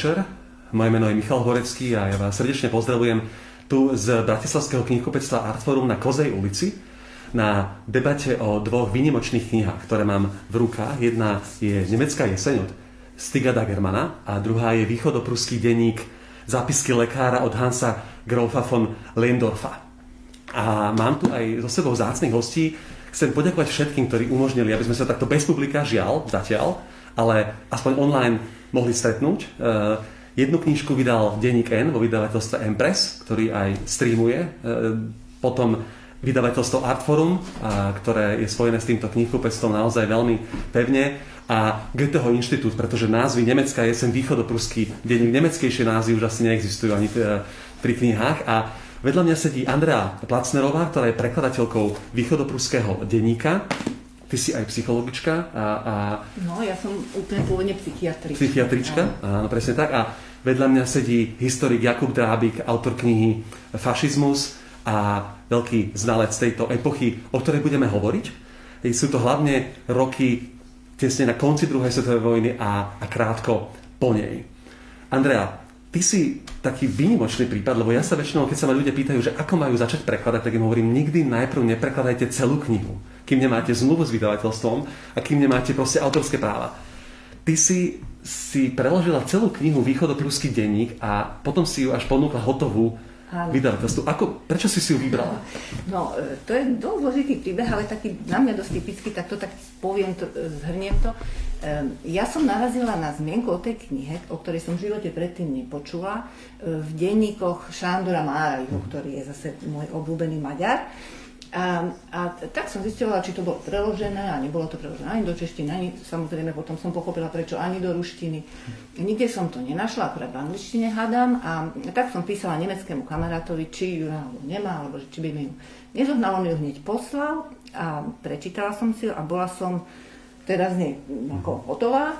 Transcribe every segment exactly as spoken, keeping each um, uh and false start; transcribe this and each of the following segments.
večer. Moje meno je Michal Horecký a ja vás srdečne pozdravujem tu z Bratislavského knihkupectva Artforum na Kozej ulici na debate o dvoch výnimočných knihách, ktoré mám v rukách. Jedna je Nemecká jeseň od Stiga Dagermana a druhá je Východopruský denník Zápisky lekára od Hansa Grafa von Lehndorffa. A mám tu aj so sebou vzácnych hostí. Chcem poďakovať všetkým, ktorí umožnili, aby sme sa takto bez publika, žiaľ, zatiaľ, ale aspoň online mohli stretnúť. Jednu knižku vydal denník N vo vydavateľstve Empress, ktorý aj streamuje. Potom vydavateľstvo Artforum, ktoré je spojené s týmto knihkupectvom naozaj veľmi pevne. A Goetheho inštitút, pretože názvy Nemecká jeseň, Východopruský denník, nemeckejšie názvy už asi neexistujú ani pri knihách. A vedľa mňa sedí Andrea Platznerová, ktorá je prekladateľkou Východopruského denníka. Ty si aj psychologička. A, a... No, ja som úplne pôvodne psychiatrička. Psychiatrička, áno, presne tak. A vedľa mňa sedí historik Jakub Drábik, autor knihy Fašizmus a veľký znalec tejto epochy, o ktorej budeme hovoriť. Sú to hlavne roky tesne na konci druhej svetovej vojny a, a krátko po nej. Andrea, ty si taký výnimočný prípad, lebo ja sa väčšinou, keď sa ma ľudia pýtajú, že ako majú začať prekladať, tak im hovorím, nikdy najprv neprekladajte celú knihu, kým nemáte zmluvu s vydavateľstvom a kým nemáte proste autorské práva. Ty si, si preložila celú knihu Východopruský denník a potom si ju až ponúkla hotovú vydavateľstvu. Ako, prečo si si ju vybrala? No, to je dosť zložitý príbeh, ale taký na mňa dosť typický, tak to tak poviem, to, zhrniem to. Ja som narazila na zmienku o tej knihe, o ktorej som v živote predtým nepočula, v denníkoch Šándora Máraiho, ktorý je zase môj obľúbený Maďar. A, a tak som zistila, či to bolo preložené, a nebolo to preložené ani do češtiny, ani, samozrejme potom som pochopila, prečo ani do ruštiny. Nikde som to nenašla, akorát v angličtine hádam, a tak som písala nemeckému kamarátovi, či ju nemá, alebo či by mi ju nezohnal, on ju hneď poslal a prečítala som si ju a bola som teraz nie ako hotová,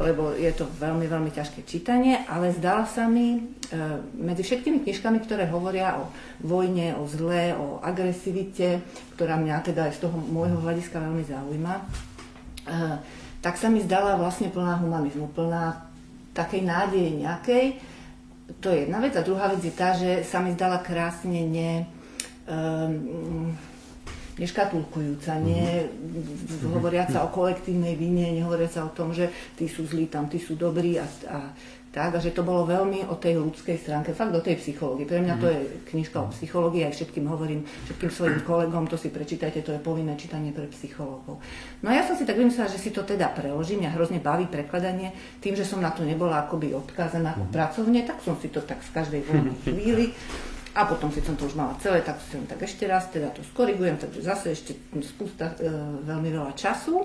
lebo je to veľmi, veľmi ťažké čítanie, ale zdala sa mi e, medzi všetkými knižkami, ktoré hovoria o vojne, o zle, o agresivite, ktorá mňa teda aj z toho môjho hľadiska veľmi zaujíma, e, tak sa mi zdala vlastne plná humanizmu, plná takej nádeje nejakej. To je jedna vec. A druhá vec je tá, že sa mi zdala krásne ne... E, neškatulkujúca, ne, hovoriaca o kolektívnej vine, nehovoriaca o tom, že tí sú zlí tam, tí sú dobrí a, a tak, a že to bolo veľmi o tej ľudskej stránke, fakt o tej psychológie. Pre mňa to je knižka o psychológii, aj všetkým hovorím, všetkým svojim kolegom, to si prečítajte, to je povinné čítanie pre psychológov. No a ja som si tak vymyslela, že si to teda preložím, mňa hrozne baví prekladanie, tým, že som na to nebola akoby odkázaná pracovne, tak som si to tak v každej voľnej chvíli. A potom, keď som to už mala celé, tak som tak ešte raz, teda to skorigujem, takže zase ešte spústa e, veľmi veľa času.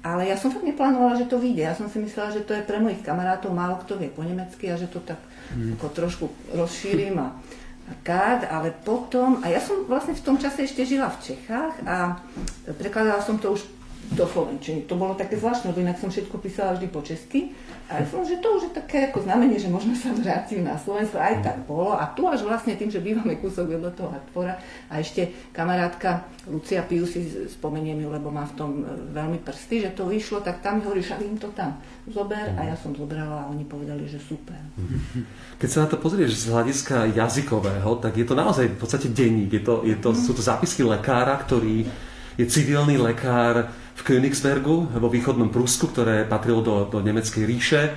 Ale ja som fakt neplánovala, že to vyjde. Ja som si myslela, že to je pre mojich kamarátov, málo kto vie po nemecky a že to tak mm. ako trošku rozšírim a, a tak, ale potom... A ja som vlastne v tom čase ešte žila v Čechách a prekladala som to už do slovenčiny. To bolo také zvláštne, lebo inak som všetko písala vždy po česky. A ja som, že to už je také ako znamenie, že možno sa vrátim na Slovensko. Aj tak bolo. A tu až vlastne tým, že bývame kúsok vedľa toho Artfora. A ešte kamarátka Lucia Piusi, spomeniem ju, lebo má v tom veľmi prsty, že to vyšlo, tak tam hovorí, že im to tam zober. A ja som zobrala a oni povedali, že super. Keď sa na to pozrieš z hľadiska jazykového, tak je to naozaj v podstate denník. Je to, je to, sú to zápisky lekára, ktorý je civilný lekár v Königsbergu, vo východnom Prusku, ktoré patrilo do, do nemeckej ríše.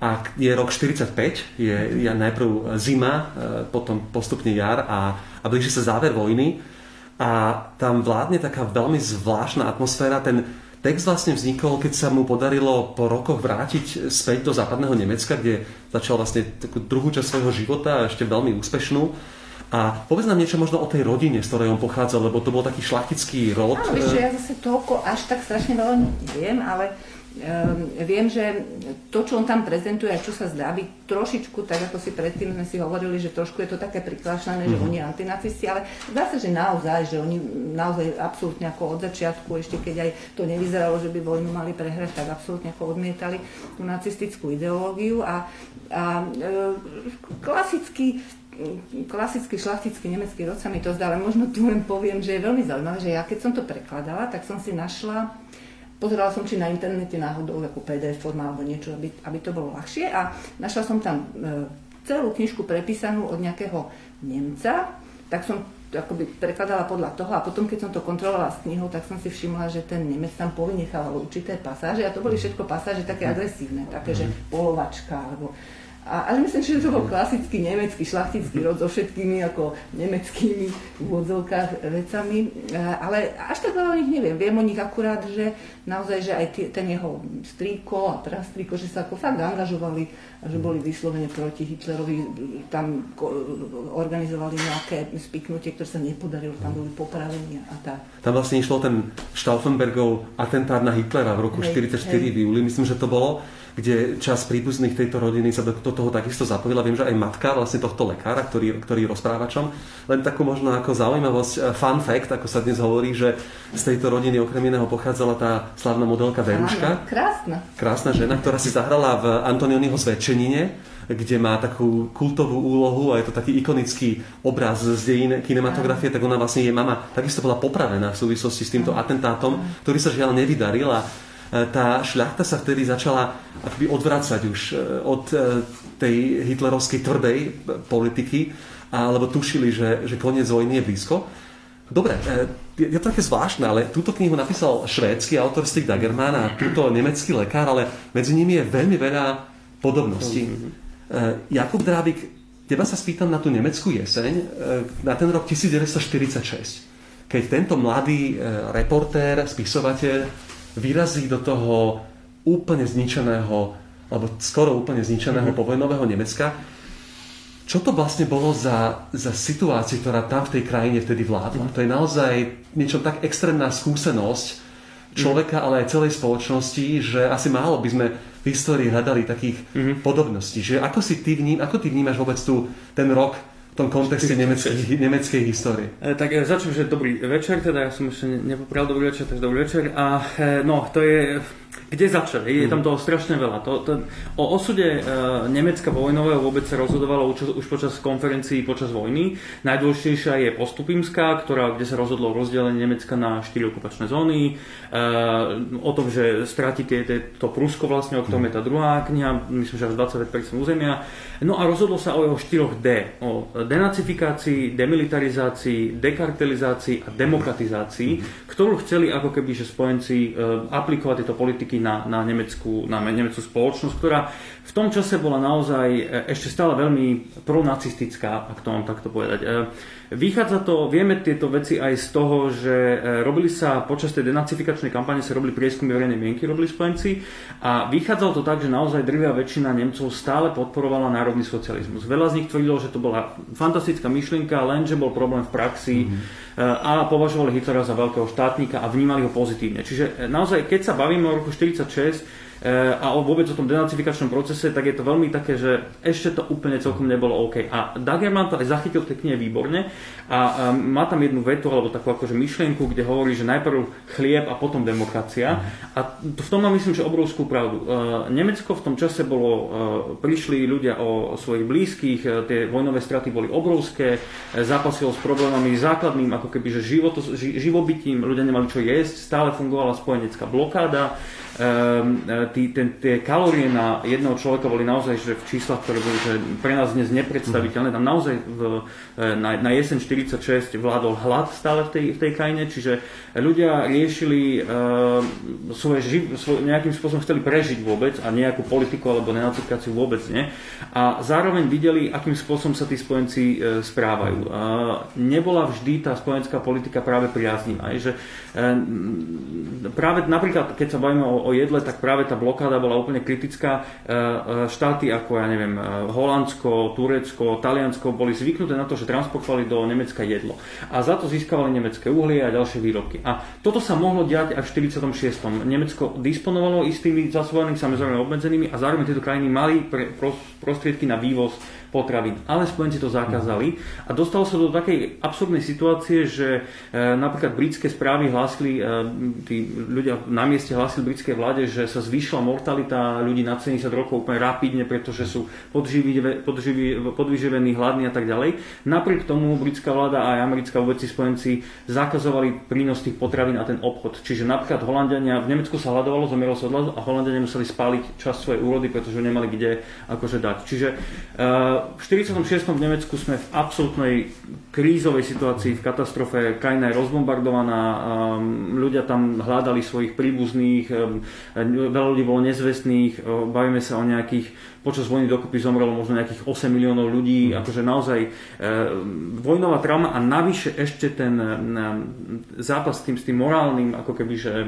A je rok štyridsaťpäť, je, je najprv zima, potom postupne jar a, a blíži sa záver vojny. A tam vládne taká veľmi zvláštna atmosféra. Ten text vlastne vznikol, keď sa mu podarilo po rokoch vrátiť späť do západného Nemecka, kde začal vlastne takú druhú časť svojho života, ešte veľmi úspešnú. A povedz nám niečo možno o tej rodine, z ktorej on pochádza, lebo to bol taký šlachtický rod. Áno, vieš, ja zase toľko až tak strašne veľa neviem, ale um, viem, že to, čo on tam prezentuje a čo sa zdá byť trošičku, tak ako si predtým sme si hovorili, že trošku je to také priklášané, že mm. oni antinacisti, ale zdá sa, že naozaj, že oni naozaj absolútne ako od začiatku, ešte keď aj to nevyzeralo, že by vojnu mali prehrať, tak absolútne ako odmietali tú nacistickú ideológiu a, a e, klasický klasický šlachtický nemecký rod sa mi to zdá, ale možno tu len poviem, že je veľmi zaujímavé, že ja keď som to prekladala, tak som si našla Pozerala som, či na internete náhodou ako pé dé ef forma alebo niečo, aby, aby to bolo ľahšie. A našla som tam celú knižku prepísanú od nejakého Nemca, tak som akoby prekladala podľa toho a potom, keď som to kontrolovala s knihou, tak som si všimla, že ten Nemec tam povynechával určité pasáže a to boli všetko pasáže také agresívne, také, že polovačka alebo... A, ale myslím, že to bol klasický nemecký šlachtický rod so všetkými ako nemeckými v úvodzovkách vecami, ale až tak veľa o nich neviem. Viem o nich akurát, že naozaj, že aj tie, ten jeho strýko a prastrýko, že sa ako fakt angažovali, že boli vyslovene proti Hitlerovi, tam organizovali nejaké spiknutie, ktoré sa nepodarilo, tam boli popravenia a tak. Tam vlastne išlo ten Stauffenbergov atentát na Hitlera v roku devätnásťštyridsaťštyri v júli, myslím, že to bolo, kde časť príbuzných tejto rodiny sa do toho takisto zapojila. Viem, že aj matka vlastne tohto lekára, ktorý, ktorý je rozprávačom. Len takú možno ako zaujímavosť, fun fact, ako sa dnes hovorí, že z tejto rodiny okrem iného pochádzala tá slávna modelka Véruška. Krásna. Krásna žena, ktorá si zahrala v Antonioniho Zväčšenine, kde má takú kultovú úlohu a je to taký ikonický obraz z dejín kinematografie, tak ona vlastne, jej mama takisto bola popravená v súvislosti s týmto atentátom, ktorý sa žiaľ nevydaril a tá šľachta sa vtedy začala akoby odvracať už od tej hitlerovskej tvrdej politiky, alebo tušili, že, že koniec vojny je blízko. Dobre, je to také zvláštne, ale túto knihu napísal švédsky autor Stig Dagerman a túto nemecký lekár, ale medzi nimi je veľmi veľa podobností. Jakub Drábik, teba sa spýtam na tú nemeckú jeseň, na ten rok devätnásťštyridsaťšesť, keď tento mladý reportér, spisovateľ vyrazí do toho úplne zničeného, alebo skoro úplne zničeného mm-hmm. povojnového Nemecka. Čo to vlastne bolo za, za situáciu, ktorá tam v tej krajine vtedy vládla? Mm-hmm. To je naozaj niečo tak extrémna skúsenosť človeka, mm-hmm. ale aj celej spoločnosti, že asi málo by sme v histórii hľadali takých mm-hmm. podobností. Že ako, si ty vním, ako ty vnímaš vôbec tu ten rok v tom kontexte nemeckej, nemeckej histórie? E, tak e, začnem, že dobrý večer, teda ja som ešte nepopral dobrý večer, takže dobrý večer. A e, no, to je... Kde začali? Je tam toho strašne veľa. To, to, o osude e, Nemecka vojnového vôbec sa rozhodovalo už, už počas konferencií počas vojny. Najdôležitejšia je Postupimská, ktorá, kde sa rozhodlo o rozdelení Nemecka na štyri okupačné zóny. E, o tom, že stratíte to Prusko vlastne, o ktorom je tá druhá kniha, myslím, že až dvadsaťpäť percent územia. No a rozhodlo sa o jeho štyroch dé. O denacifikácii, demilitarizácii, dekartelizácii a demokratizácii, ktorú chceli ako keby, že spojenci e, aplikovať tieto politiky Na, na, nemeckú, na nemeckú spoločnosť, ktorá v tom čase bola naozaj ešte stále veľmi pronacistická, ak to mám takto povedať. Vychádza to, vieme tieto veci aj z toho, že robili sa počas tej denacifikačnej kampane, sa robili prieskumy verejnej mienky, robili spojenci a vychádzalo to tak, že naozaj drvivá väčšina Nemcov stále podporovala národný socializmus. Veľa z nich tvrdilo, že to bola fantastická myšlienka, lenže bol problém v praxi mm-hmm. a považovali Hitlera za veľkého štátnika a vnímali ho pozitívne. Čiže naozaj, keď sa bavíme o roku štyridsaťšesť, a vôbec o tom denacifikačnom procese, tak je to veľmi také, že ešte to úplne celkom nebolo OK. A Dagerman to aj zachytil v tej knihe výborne a má tam jednu vetu, alebo takú akože myšlienku, kde hovorí, že najprv chlieb a potom demokracia. A v tom mám, myslím, že obrovskú pravdu. Nemecko v tom čase bolo, prišli ľudia o svojich blízkych, tie vojnové straty boli obrovské, zápasilo s problémami základným, ako keby, že život, živobytím, ľudia nemali čo jesť, stále fungovala spojenecká blokáda, tie kalórie na jedného človeka boli naozaj že v číslach, ktoré boli že pre nás dnes nepredstaviteľné. Tam naozaj v, na, na jeseň štyridsaťšesť vládol hlad stále v tej, v tej krajine, čiže ľudia riešili uh, svoje živ, svoj, nejakým spôsobom chceli prežiť vôbec a nejakú politiku alebo denacifikáciu vôbec nie. A zároveň videli, akým spôsobom sa tí spojenci uh, správajú. Uh, nebola vždy tá spojencká politika práve priaznivá. Že, uh, práve napríklad, keď sa bavíme o o jedle, tak práve tá blokáda bola úplne kritická. Štáty ako, ja neviem, Holandsko, Turecko, Taliansko boli zvyknuté na to, že transportovali do Nemecka jedlo. A za to získavali nemecké uhlie a ďalšie výrobky. A toto sa mohlo diať aj v štyridsaťšesť. Nemecko disponovalo istými zásobami, samozrejme obmedzenými, a zároveň tieto krajiny mali prostriedky na vývoz potravín. Ale spojenci to zakázali a dostalo sa do takej absurdnej situácie, že napríklad britské správy hlásili, tí ľudia na mieste hlásili britskej vláde, že sa zvýšila mortalita ľudí nad sedemdesiat rokov úplne rapidne, pretože sú podvyživení, hladní a tak ďalej. Napriek tomu britská vláda a aj americká obecní spojenci zakazovali prínos tých potravín a ten obchod. Čiže napríklad Holanďania, v Nemecku sa hladovalo, zomieralo sa od hladu a Holanďania museli spáliť časť svojej úrody, pretože nemali kde akože dať. Čiže v štyridsiatom šiestom v Nemecku sme v absolútnej krízovej situácii, v katastrofe, krajina je rozbombardovaná, ľudia tam hľadali svojich príbuzných, veľa ľudí bolo nezvestných, bavíme sa o nejakých, počas vojny dokopy zomrelo možno nejakých osem miliónov ľudí, akože naozaj e, vojnová trauma a navyše ešte ten e, zápas s tým, s tým morálnym ako kebyže e,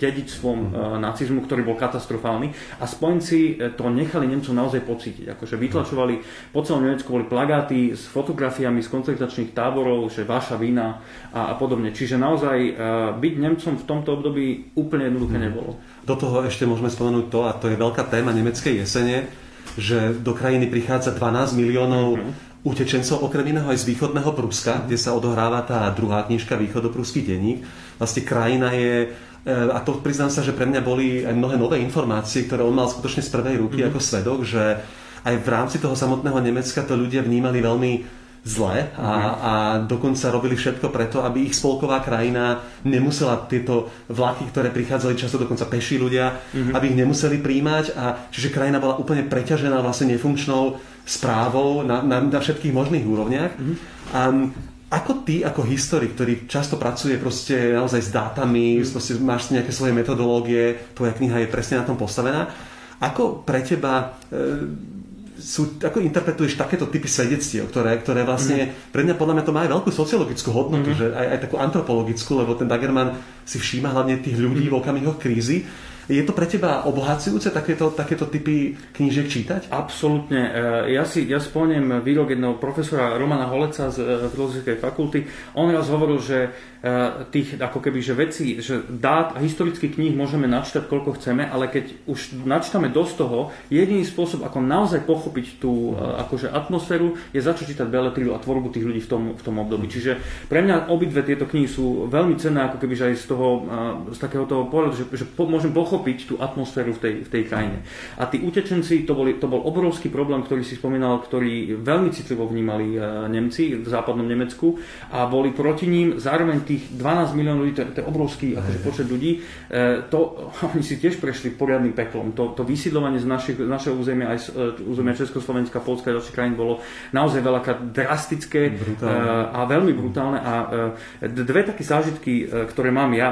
dedičstvom e, nacizmu, ktorý bol katastrofálny a spojenci to nechali Nemcom naozaj pocítiť, akože vytlačovali po celom Nemecku, boli plagáty s fotografiami z koncentračných táborov, že vaša vina a, a podobne, čiže naozaj e, byť Nemcom v tomto období úplne jednoduché nebolo. Do toho ešte môžeme spomenúť to, a to je veľká téma nemeckej jesene, že do krajiny prichádza dvanásť miliónov mm-hmm. utečencov, okrem iného aj z východného Pruska, kde sa odohráva tá druhá knižka Východopruský denník. Vlastne krajina je, a to priznám sa, že pre mňa boli aj mnohé nové informácie, ktoré on mal skutočne z prvej ruky mm-hmm. ako svedok, že aj v rámci toho samotného Nemecka to ľudia vnímali veľmi zle a, a dokonca robili všetko preto, aby ich spolková krajina nemusela tieto vlaky, ktoré prichádzali často dokonca peší ľudia, uh-huh. aby ich nemuseli príjmať. A čiže krajina bola úplne preťažená vlastne nefunkčnou správou na, na, na všetkých možných úrovniach. Uh-huh. A ako ty, ako historik, ktorý často pracuje proste naozaj s dátami, uh-huh. máš nejaké svoje metodológie, tvoja kniha je presne na tom postavená. Ako pre teba... E, Sú, ako interpretuješ takéto typy svedectiev, ktoré, ktoré vlastne, pre mňa podľa mňa to má aj veľkú sociologickú hodnotu, mm-hmm. že aj, aj takú antropologickú, lebo ten Dagerman si všíma hlavne tých ľudí mm-hmm. v okamihoch krízy. Je to pre teba obohacujúce takéto, takéto typy knížiek čítať? Absolútne. Ja si ja spomeniem výrok jedného profesora Romana Holeca z Filozofickej fakulty. On raz hovoril, že tých ako keby, že vecí, že dát a historických kníh môžeme načítať koľko chceme, ale keď už načítame dosť toho, jediný spôsob, ako naozaj pochopiť tú akože atmosféru, je začať čítať beletriu a tvorbu tých ľudí v tom, v tom období. Čiže pre mňa obidve tieto knihy sú veľmi cenné, ako keby, že aj z toho, z takého toho pohľadu, že, že po, môžem pochopiť tú atmosféru v tej, v tej krajine. A tí utečenci, to, boli, to bol obrovský problém, ktorý si spomínal, ktorý veľmi citlivo vnímali Nemci v západnom Nemecku a boli proti ním. Zároveň tých dvanásť miliónov ľudí, to, to je obrovský akože počet ľudí, to, oni si tiež prešli poriadnym peklom. To, to vysídlovanie z, našich, z našeho územia, aj z územia Československa, Poľska a ďalších krajín bolo naozaj veľakrát drastické brutálne. A veľmi brutálne. A dve také zážitky, ktoré mám ja,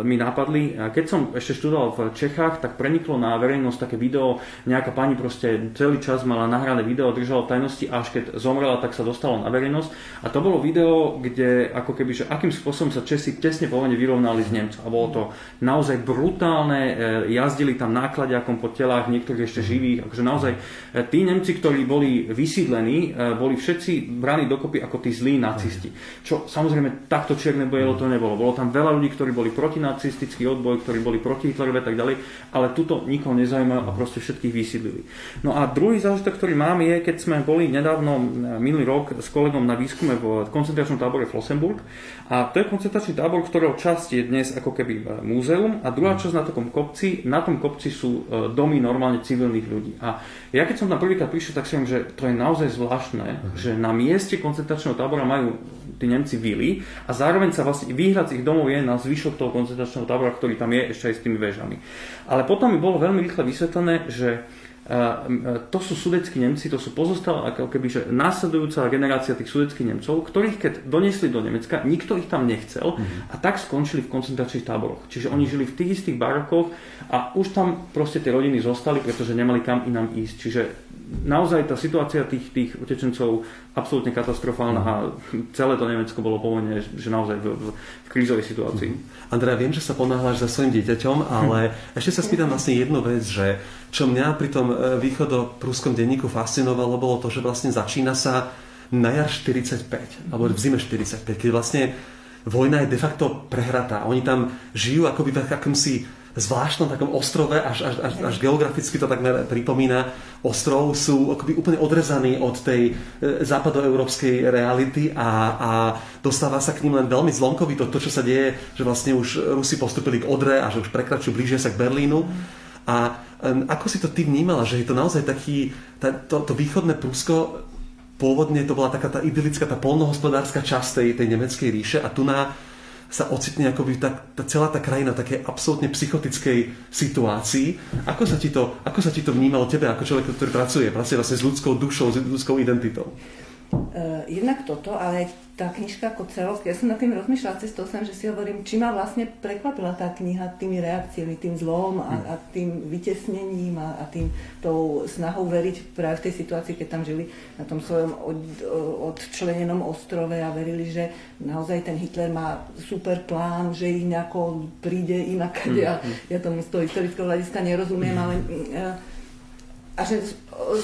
mi napadli. Keď som ešte študoval v Čechách, tak preniklo na verejnosť také video, nejaká pani proste celý čas mala nahrané video, držala v tajnosti, až keď zomrela, tak sa dostalo na verejnosť. A to bolo video, kde ako keby, že akým spôsobom sa Česi tesne po vojne vyrovnali s Nemcom. A bolo to naozaj brutálne, jazdili tam nákladiakom po telách, niektorých ešte živých. Akože naozaj tí Nemci, ktorí boli vysídlení, boli všetci braní dokopy ako tí zlí nacisti. Čo samozrejme takto čierne-bielo to nebolo. Bolo tam veľa ľudí, ktorí boli proti nacistický odboj, ktorí boli proti Hitlerove, tak ďalej, ale tuto nikoho nezaujímajú a proste všetkých vysídlili. No a druhý zážitok, ktorý mám, je, keď sme boli nedávno, minulý rok, s kolegom na výskume v koncentračnom tábore Flossenburg. A to je koncentračný tábor, ktorého časť je dnes ako keby múzeum a druhá časť na takom kopci, na tom kopci sú domy normálne civilných ľudí. A ja keď som tam prvýkrát prišiel, tak si viem, že to je naozaj zvláštne, že na mieste koncentračného tábora majú tí Nemci vily a zároveň sa vlastne výhľad z ich domov je na zvyšok toho koncentračného tábora, ktorý tam je ešte aj s tými väžami. Ale potom mi bolo veľmi rýchle vysvetlené, že to sú sudeckí Nemci, to sú pozostalé ako kebyže následujúca generácia tých sudeckých Nemcov, ktorých keď donesli do Nemecka, nikto ich tam nechcel a tak skončili v koncentračných táboroch. Čiže oni žili v tých istých barokoch a už tam proste tie rodiny zostali, pretože nemali kam inám ísť. Čiže naozaj tá situácia tých, tých utečencov absolútne katastrofálna a celé to Nemecko bolo po vojne, že naozaj v, v, v krízovej situácii. Andrea, viem, že sa ponáhľaš za svojim dieťaťom, ale ešte sa spýtam vlastne jednu vec, že čo mňa pri tom východoprúskom denníku fascinovalo, bolo to, že vlastne začína sa na jar štyridsaťpäť, alebo v zime štyridsaťpäť, keď vlastne vojna je de facto prehratá. Oni tam žijú akoby v akomsi zvláštnom takom ostrove, až, až, až, až geograficky to takmer pripomína ostrov, sú akoby úplne odrezaní od tej západoeurópskej reality a, a dostáva sa k ním len veľmi zlomkovito to, čo sa deje, že vlastne už Rusi postupili k Odre a že už prekračujú, blížia sa k Berlínu. A ako si to ty vnímala, že je to naozaj taký, tá, to, to východné Prusko, pôvodne to bola taká tá idylická, tá poľnohospodárska časť tej, tej nemeckej ríše a tu na sa ocitne akoby tá, tá celá tá krajina v takej absolútne psychotickej situácii. Ako sa ti to, ako sa ti to vnímalo tebe ako človek, ktorý pracuje, pracuje vlastne s ľudskou dušou, s ľudskou identitou? Uh, jednak toto, ale tá knižka ako celosť, ja som nad tým rozmýšľala cestou sem, že si hovorím, či ma vlastne prekvapila tá kniha tými reakciami, tým zlom a, a tým vytesnením a, a tým tou snahou veriť práve v tej situácii, keď tam žili na tom svojom od, odčlenenom ostrove a verili, že naozaj ten Hitler má super plán, že ich nejako príde inakade a ja tomu z toho historického hľadiska nerozumiem, ale a že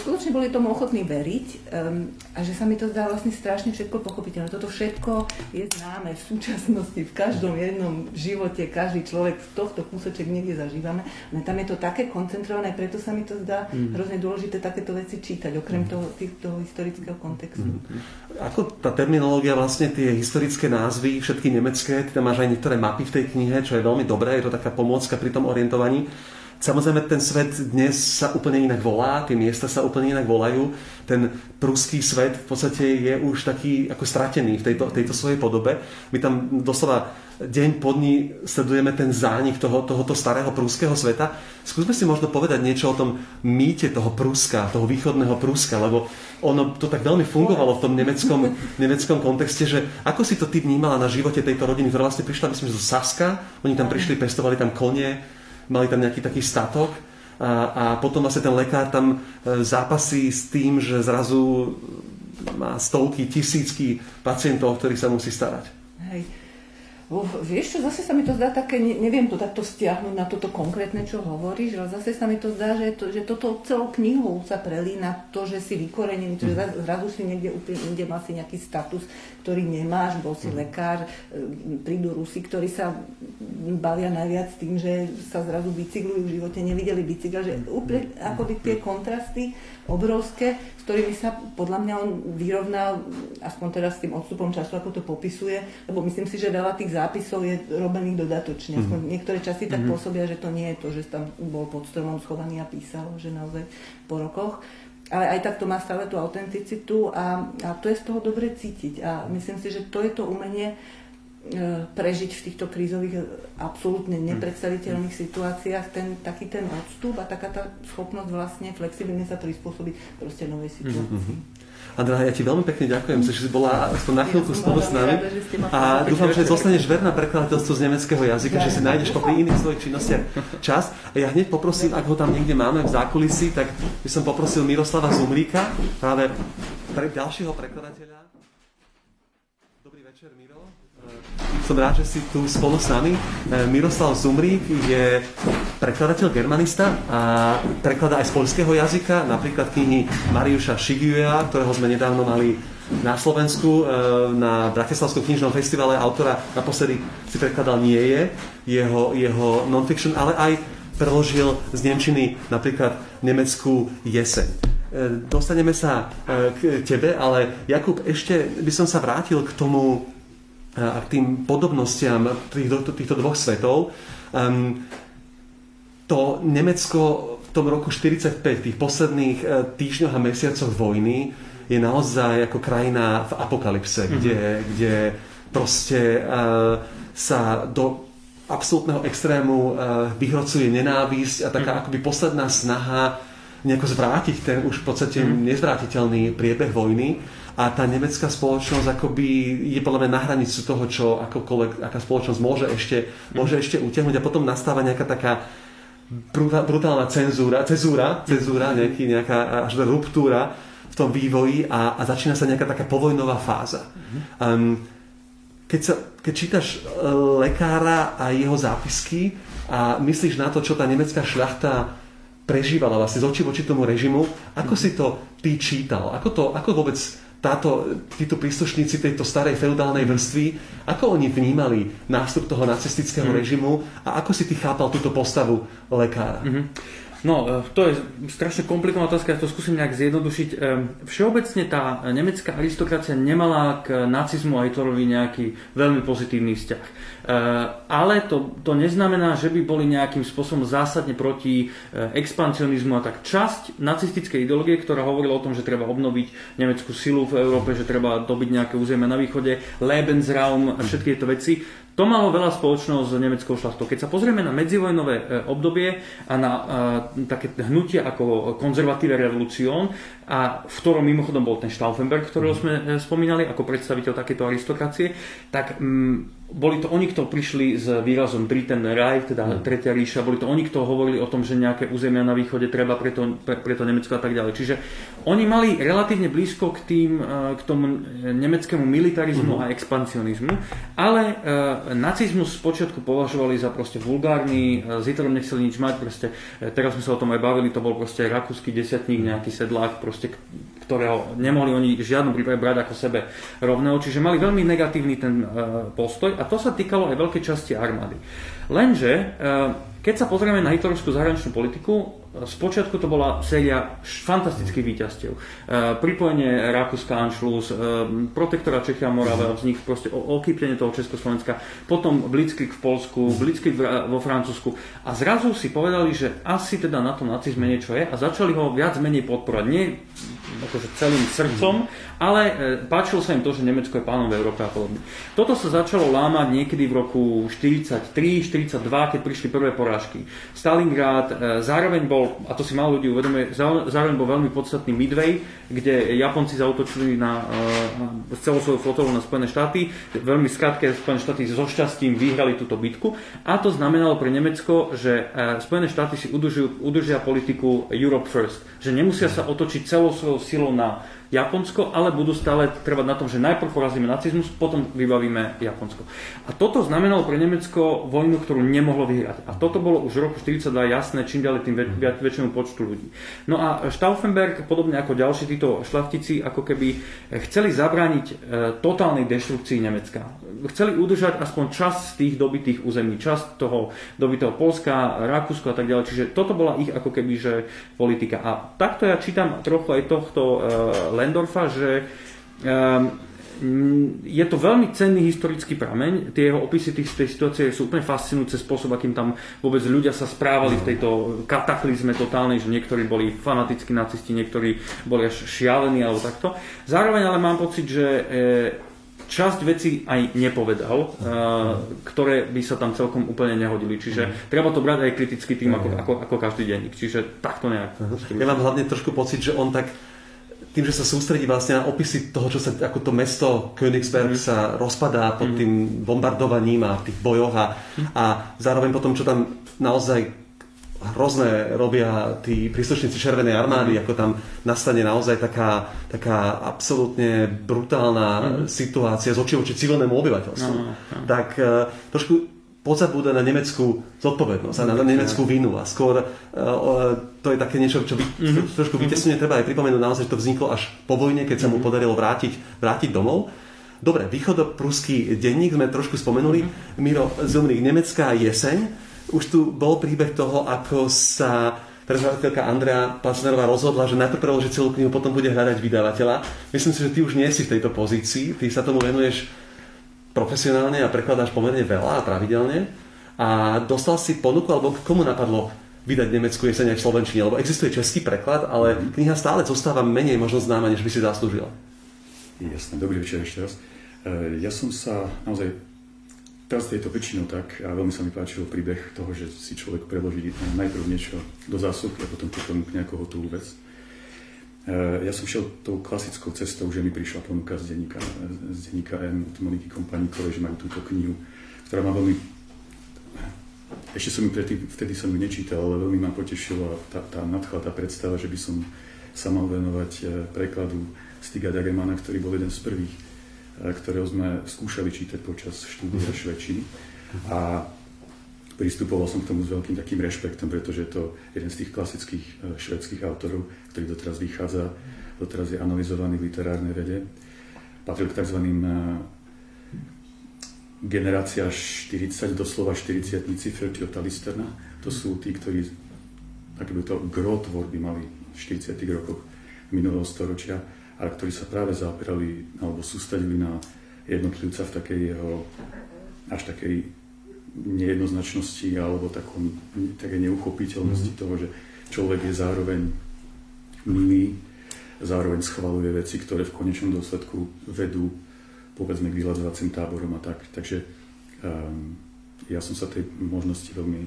skutočne boli tomu ochotní veriť um, a že sa mi to zdá vlastne strašne všetko pochopiteľné. Toto všetko je známe v súčasnosti, v každom jednom živote, každý človek v tohto kúsoček niekde zažívame. No, tam je to také koncentrované, preto sa mi to zdá mm. hrozne dôležité takéto veci čítať, okrem toho, toho historického kontextu. Mm. Ako tá terminológia, vlastne tie historické názvy, všetky nemecké, ty tam máš aj niektoré mapy v tej knihe, čo je veľmi dobré, je to taká pomôcka pri tom orientovaní. Samozrejme, ten svet dnes sa úplne inak volá, tie miesta sa úplne inak volajú. Ten pruský svet v podstate je už taký ako stratený v tejto, tejto svojej podobe. My tam doslova deň po dni sledujeme ten zánik toho, tohoto starého pruského sveta. Skúsme si možno povedať niečo o tom mýte toho Pruska, toho východného Pruska, lebo ono to tak veľmi fungovalo v tom nemeckom, nemeckom kontexte, že ako si to ty vnímala na živote tejto rodiny, ktorá vlastne prišla, myslím, zo Saska, oni tam prišli, pestovali tam konie, mali tam nejaký taký statok a, a potom vlastne ten lekár tam zápasí s tým, že zrazu má stovky, tisícky pacientov, o ktorých sa musí starať. Hej. Uf, vieš čo, zase sa mi to zdá také, neviem to takto stiahnuť na toto konkrétne, čo hovoríš, ale zase sa mi to zdá, že, to, že toto celou knihou sa prelína to, že si vykorenený, že mm. zrazu si niekde úplne inde má si nejaký status, ktorý nemáš, bol si mm. lekár, prídu Rusi, ktorí sa bavia najviac tým, že sa zrazu bicyklujú, v živote nevideli bicykla, že úplne ako by tie kontrasty obrovské, s ktorými sa podľa mňa on vyrovnal, aspoň teraz s tým odstupom času, ako to popisuje, lebo myslím si, že veľa tých zápisov je robených dodatočne. Mm-hmm. Niektoré časti tak mm-hmm. pôsobia, že to nie je to, že tam bol pod stromom schovaný a písal, že naozaj po rokoch. Ale aj tak to má stále tú autenticitu a, a to je z toho dobre cítiť. A myslím si, že to je to umenie e, prežiť v týchto krízových, absolútne nepredstaviteľných mm-hmm. situáciách ten, taký ten odstup a taká tá schopnosť vlastne flexibilne sa prispôsobiť proste novej situácii. Mm-hmm. Andrea, ja ti veľmi pekne ďakujem, že si bola aspoň na chvíľku spolu s nami a dúfam, že zostaneš verná prekladateľstvu z nemeckého jazyka, že si nájdeš popri iných svojich činnostiach čas. A ja hneď poprosím, ak ho tam niekde máme v zákulisí, tak by som poprosil Miroslava Zumríka, práve pre ďalšieho prekladateľa. Dobrý večer, Miro. Som rád, že si tu spolu s nami. Miroslav Zumrík je prekladateľ germanista a prekladá aj z poľského jazyka, napríklad knihy Mariusza Szczygieła, ktorého sme nedávno mali na Slovensku na Bratislavskom knižnom festivale. Autora naposledy si prekladal nie je, jeho, jeho non-fiction, ale aj preložil z nemčiny napríklad nemeckú Jeseň. Dostaneme sa k tebe, ale Jakub, ešte by som sa vrátil k tomu a k tým podobnostiam týchto, týchto dvoch svetov. Um, to Nemecko v tom roku štyridsaťpäť, tých posledných týždňoch a mesiacoch vojny, je naozaj ako krajina v apokalypse, mm-hmm. kde, kde proste uh, sa do absolútneho extrému uh, vyhrocuje nenávisť a taká mm-hmm. akoby posledná snaha nejako zvrátiť ten už v podstate mm-hmm. nezvrátiteľný priebeh vojny. A tá nemecká spoločnosť akoby je podľa mňa na hranicu toho, čo akokoľvek, aká spoločnosť môže ešte, môže ešte utiahnuť. A potom nastáva nejaká taká brutálna cenzúra, cezúra, cezúra nejaký, nejaká až ruptúra v tom vývoji a, a začína sa nejaká taká povojnová fáza. Um, keď, sa, keď čítaš lekára a jeho zápisky a myslíš na to, čo tá nemecká šľachta prežívala vlastne z očí voči tomu režimu, ako si to ty čítal? Ako, to, ako vôbec táto, títo príslušníci tejto starej feudálnej vrstvy, ako oni vnímali nástup toho nacistického mm. režimu a ako si ty chápal túto postavu lekára? Mm-hmm. No, to je strašne komplikovaná otázka, ja to skúsim nejak zjednodušiť. Všeobecne tá nemecká aristokracia nemala k nacizmu a Hitlerovi nejaký veľmi pozitívny vzťah. Ale to, to neznamená, že by boli nejakým spôsobom zásadne proti expansionizmu a tak. Časť nacistickej ideológie, ktorá hovorila o tom, že treba obnoviť nemeckú silu v Európe, že treba dobiť nejaké územie na východe, Lebensraum a všetky tieto veci, to malo veľa spoločného s nemeckou šľachtou. Keď sa pozrieme na medzivojnové obdobie a na a, také hnutia ako konzervatíve revolúcion, a v ktorom mimochodom bol ten Stauffenberg, ktorého sme spomínali ako predstaviteľ takéto aristokracie, tak m, boli to oni, kto prišli s výrazom Dritten Reich, teda Tretia ríša, boli to oni, kto hovorili o tom, že nejaké územia na východe treba preto, preto Nemecko a tak ďalej. Čiže oni mali relatívne blízko k, tým, k tomu nemeckému militarizmu a expansionizmu, ale nacizmus spočiatku považovali za proste vulgárny, s Hitlerom nechceli nič mať, proste, teraz sme sa o tom aj bavili, to bol proste rakúsky desiatník, nejaký sedlák, proste, ktorého nemohli oni v žiadnom prípade brať ako sebe rovného, čiže mali veľmi negatívny ten postoj a to sa týkalo aj veľkej časti armády. Lenže, keď sa pozrieme na hitlerovskú zahraničnú politiku, spočiatku to bola séria fantastických víťazstiev. Pripojenie Rakúska, Anschluss, protektora Čechia a Morava, vznik, proste okýpenie toho Československa, potom Blitzkrieg v Polsku, Blitzkrieg vo Francúzsku a zrazu si povedali, že asi teda na tom nacizme niečo je a začali ho viac menej podporovať. Nie akože celým srdcom, ale páčilo sa im to, že Nemecko je pánom v Európe a podobne. Toto sa začalo lámať niekedy v roku štyridsaťtri štyridsaťdva, keď prišli prvé porážky. Stalingrad, zároveň bol, a to si málo ľudí uvedomuje, zároveň bol veľmi podstatný Midway, kde Japonci zaútočili na, na celú svoju flotovú na Spojené štáty. Veľmi skrátke Spojené štáty so šťastím vyhrali túto bitku a to znamenalo pre Nemecko, že Spojené štáty si udržujú, udržia politiku Europe first, že nemusia sa otočiť celou svojou silou na Japonsko, ale budú stále trvať na tom, že najprv porazíme nacizmus, potom vybavíme Japonsko. A toto znamenalo pre Nemecko vojnu, ktorú nemohlo vyhrať. A toto bolo už v roku štyridsaťdva jasné, čím ďalej tým väč- väčšiemu počtu ľudí. No a Stauffenberg, podobne ako ďalší títo šľachtici, ako keby chceli zabrániť e, totálnej deštrukcii Nemecka. Chceli udržať aspoň časť z tých dobitých území, časť toho dobitého Polska, Rakúska a tak ďalej. Čiže toto bola ich ako keby že politika. A takto ja čítam trochu aj tohto e, Lehndorffa, že um, je to veľmi cenný historický prameň. Tie jeho opisy tých, tej situácie sú úplne fascinujúce, spôsob, akým tam vôbec ľudia sa správali v tejto kataklizme totálnej, že niektorí boli fanatickí nacisti, niektorí boli až šialení alebo takto. Zároveň ale mám pocit, že eh, časť vecí aj nepovedal, ktoré by sa tam celkom úplne nehodili. Čiže treba to brať aj kriticky tým, ako, ako, ako každý denník. Čiže takto nejak. Ja mám hlavne trošku pocit, že on tak tým, že sa sústredí vlastne na opisy toho, čo sa, ako to mesto Königsberg mm. sa rozpadá pod mm. tým bombardovaním a tých bojoch a, mm. a zároveň potom, čo tam naozaj hrozné robia tí príslušníci Červenej armády, mm. ako tam nastane naozaj taká, taká absolútne brutálna mm. situácia z očí voči civilnému obyvateľstvu. No, no. Tak trošku podzabúda na nemeckú zodpovednosť a na nemeckú vinu a skôr uh, to je také niečo, čo by, mm-hmm. trošku vytesnenie treba aj pripomenúť naozaj, že to vzniklo až po vojne, keď sa mu podarilo vrátiť, vrátiť domov. Dobre, východopruský denník sme trošku spomenuli. Mm-hmm. Miro Zumrík, Nemecká jeseň. Už tu bol príbeh toho, ako sa prekladateľka Andrea Platznerová rozhodla, že najprv preloží celú knihu, potom bude hľadať vydavateľa. Myslím si, že ty už nie si v tejto pozícii, ty sa tomu venuješ profesionálne a prekladáš pomerne veľa a pravidelne. A dostal si ponuku, alebo komu napadlo vydať nemeckú jeseň aj v slovenčine? Lebo existuje český preklad, ale kniha stále zostáva menej možno známa, než by si zaslúžila. Jasné, dobrý večer ešte raz. Ja som sa naozaj, teraz je to väčšinou tak, a veľmi sa mi páčil príbeh toho, že si človek preloží najprv niečo do zásuvky a potom pripomenú k nejakú hotovú vec. Ja som šiel tou klasickou cestou, že mi prišla ponuka z denníka, z denníka M od Moniky Kompanikovej, že majú túto knihu, ktorá ma veľmi, ešte som ju predtým, vtedy som ju nečítal, ale veľmi ma potešila tá, tá nadchla, tá predstava, že by som sa mal venovať prekladu Stiga Dagermana, ktorý bol jeden z prvých, ktorého sme skúšali čítať počas štúdia švedčiny. A pristupoval som k tomu s veľkým takým rešpektom, pretože je to jeden z tých klasických švédskych autorov, ktorý doteraz vychádza doteraz je analyzovaný v literárnej vede. Patril k tzv. Generácia štyridsať, doslova štyridsiatnici, fertiotalisterna. To sú tí, ktorí akoby to gro tvorby mali v štyridsiatych rokoch minulého storočia, ale ktorí sa práve zaoperali alebo sústredili na jednotlivca v takej jeho až takej nejednoznačnosti alebo takom, také neuchopiteľnosti mm-hmm. toho, že človek je zároveň milý, zároveň schvaľuje veci, ktoré v konečnom dôsledku vedú povedzme k vyhľadzovacím táborom a tak. Takže um, ja som sa tej možnosti veľmi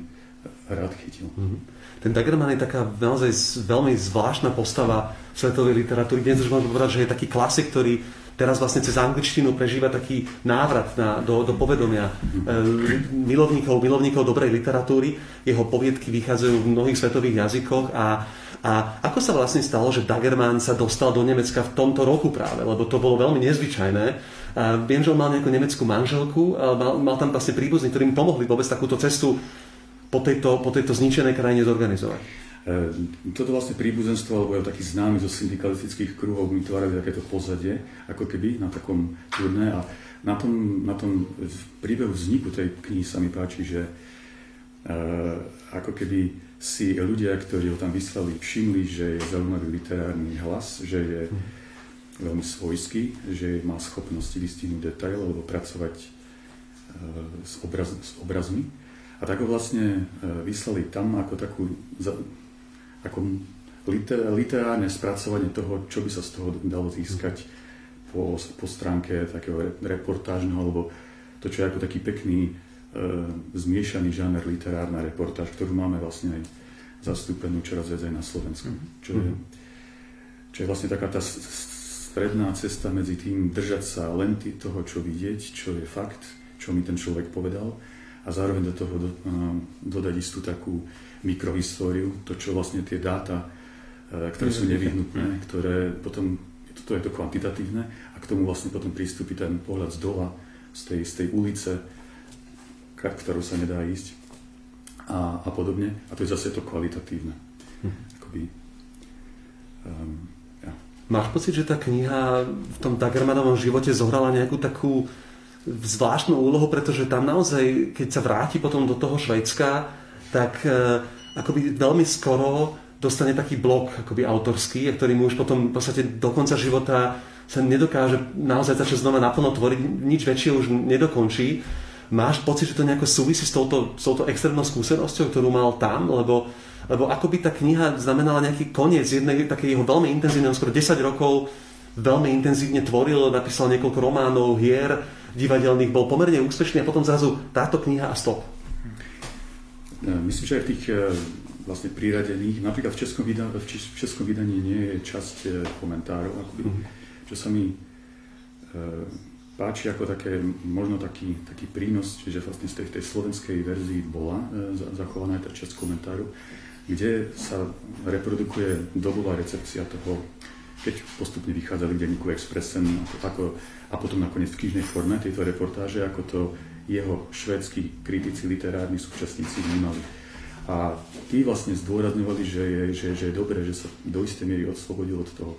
rád chytil. Mm-hmm. Ten Dagerman je taká naozaj veľmi zvláštna postava svetovej literatúry. Dnes už môžem povedať, že je taký klasik, ktorý teraz vlastne cez angličtinu prežíva taký návrat na, do, do povedomia mm-hmm. milovníkov, milovníkov dobrej literatúry. Jeho poviedky vychádzajú v mnohých svetových jazykoch a, a ako sa vlastne stalo, že Dagerman sa dostal do Nemecka v tomto roku práve, lebo to bolo veľmi nezvyčajné. A viem, že on mal nejakú nemeckú manželku, mal, mal tam vlastne príbuzní, ktorým pomohli vôbec takúto cestu po tejto, po tejto zničenej krajine zorganizovať? E, toto vlastne príbuzenstvo, alebo aj taký známy zo syndikalistických kruhov, mi tvárali takéto pozadie, ako keby na takom turné. A na tom, na tom príbehu vzniku tej knihy sa mi páči, že e, ako keby si ľudia, ktorí ho tam vyslali, všimli, že je zaujímavý literárny hlas, že je veľmi svojský, že má schopnosti vystihnúť detail alebo pracovať e, s, obraz, s obrazmi. A tak ho vlastne vyslali tam ako takú ako liter, literárne spracovanie toho, čo by sa z toho dalo získať po, po stránke takého reportážneho, alebo to, čo je ako taký pekný e, zmiešaný žáner literárna reportáž, ktorú máme vlastne aj zastúpenú čoraz viac aj na Slovensku. Čo je, čo je vlastne taká tá stredná cesta medzi tým držať sa len toho, čo vidieť, čo je fakt, čo mi ten človek povedal, a zároveň do toho do, dodať istú takú mikrohistóriu, to čo vlastne tie dáta, ktoré sú nevyhnutné, ktoré potom, toto je to kvantitatívne, a k tomu vlastne potom prístupí ten pohľad z dola, z tej, z tej ulice, ktorou sa nedá ísť a, a podobne. A to je zase to kvalitatívne. Akoby, um, ja. Máš pocit, že tá kniha v tom Dagermanovom živote zohrala nejakú takú zvláštnou úlohou, pretože tam naozaj, keď sa vráti potom do toho Švédska, tak e, akoby veľmi skoro dostane taký blok akoby autorský, ktorý mu už potom v podstate do konca života sa nedokáže naozaj začať znova naplno tvoriť, nič väčšie už nedokončí. Máš pocit, že to nejako súvisí s touto, s touto extrémnou skúsenosťou, ktorú mal tam, lebo, lebo akoby tá kniha znamenala nejaký koniec jednej takého veľmi intenzívneho, skoro desať rokov veľmi intenzívne tvoril, napísal niekoľko románov, hier, divadelných, bol pomerne úspešný a potom zrazu táto kniha a stop. Myslím, že aj v tých vlastne priradených, napríklad v českom vydaní, v českom vydaní nie je časť komentárov, akoby, čo sa mi páči ako také, možno taký, taký prínos, že vlastne z tej, tej slovenskej verzii bola zachovaná aj tá časť komentárov, kde sa reprodukuje dobová recepcia toho, keď postupne vychádzali v denníku Expressen ako, a potom nakoniec v knižnej forme tejto reportáže, ako to jeho švédsky kritici literárni súčasníci vnímali. A tí vlastne zdôrazňovali, že je, že, že je dobré, že sa do istej miery oslobodil od toho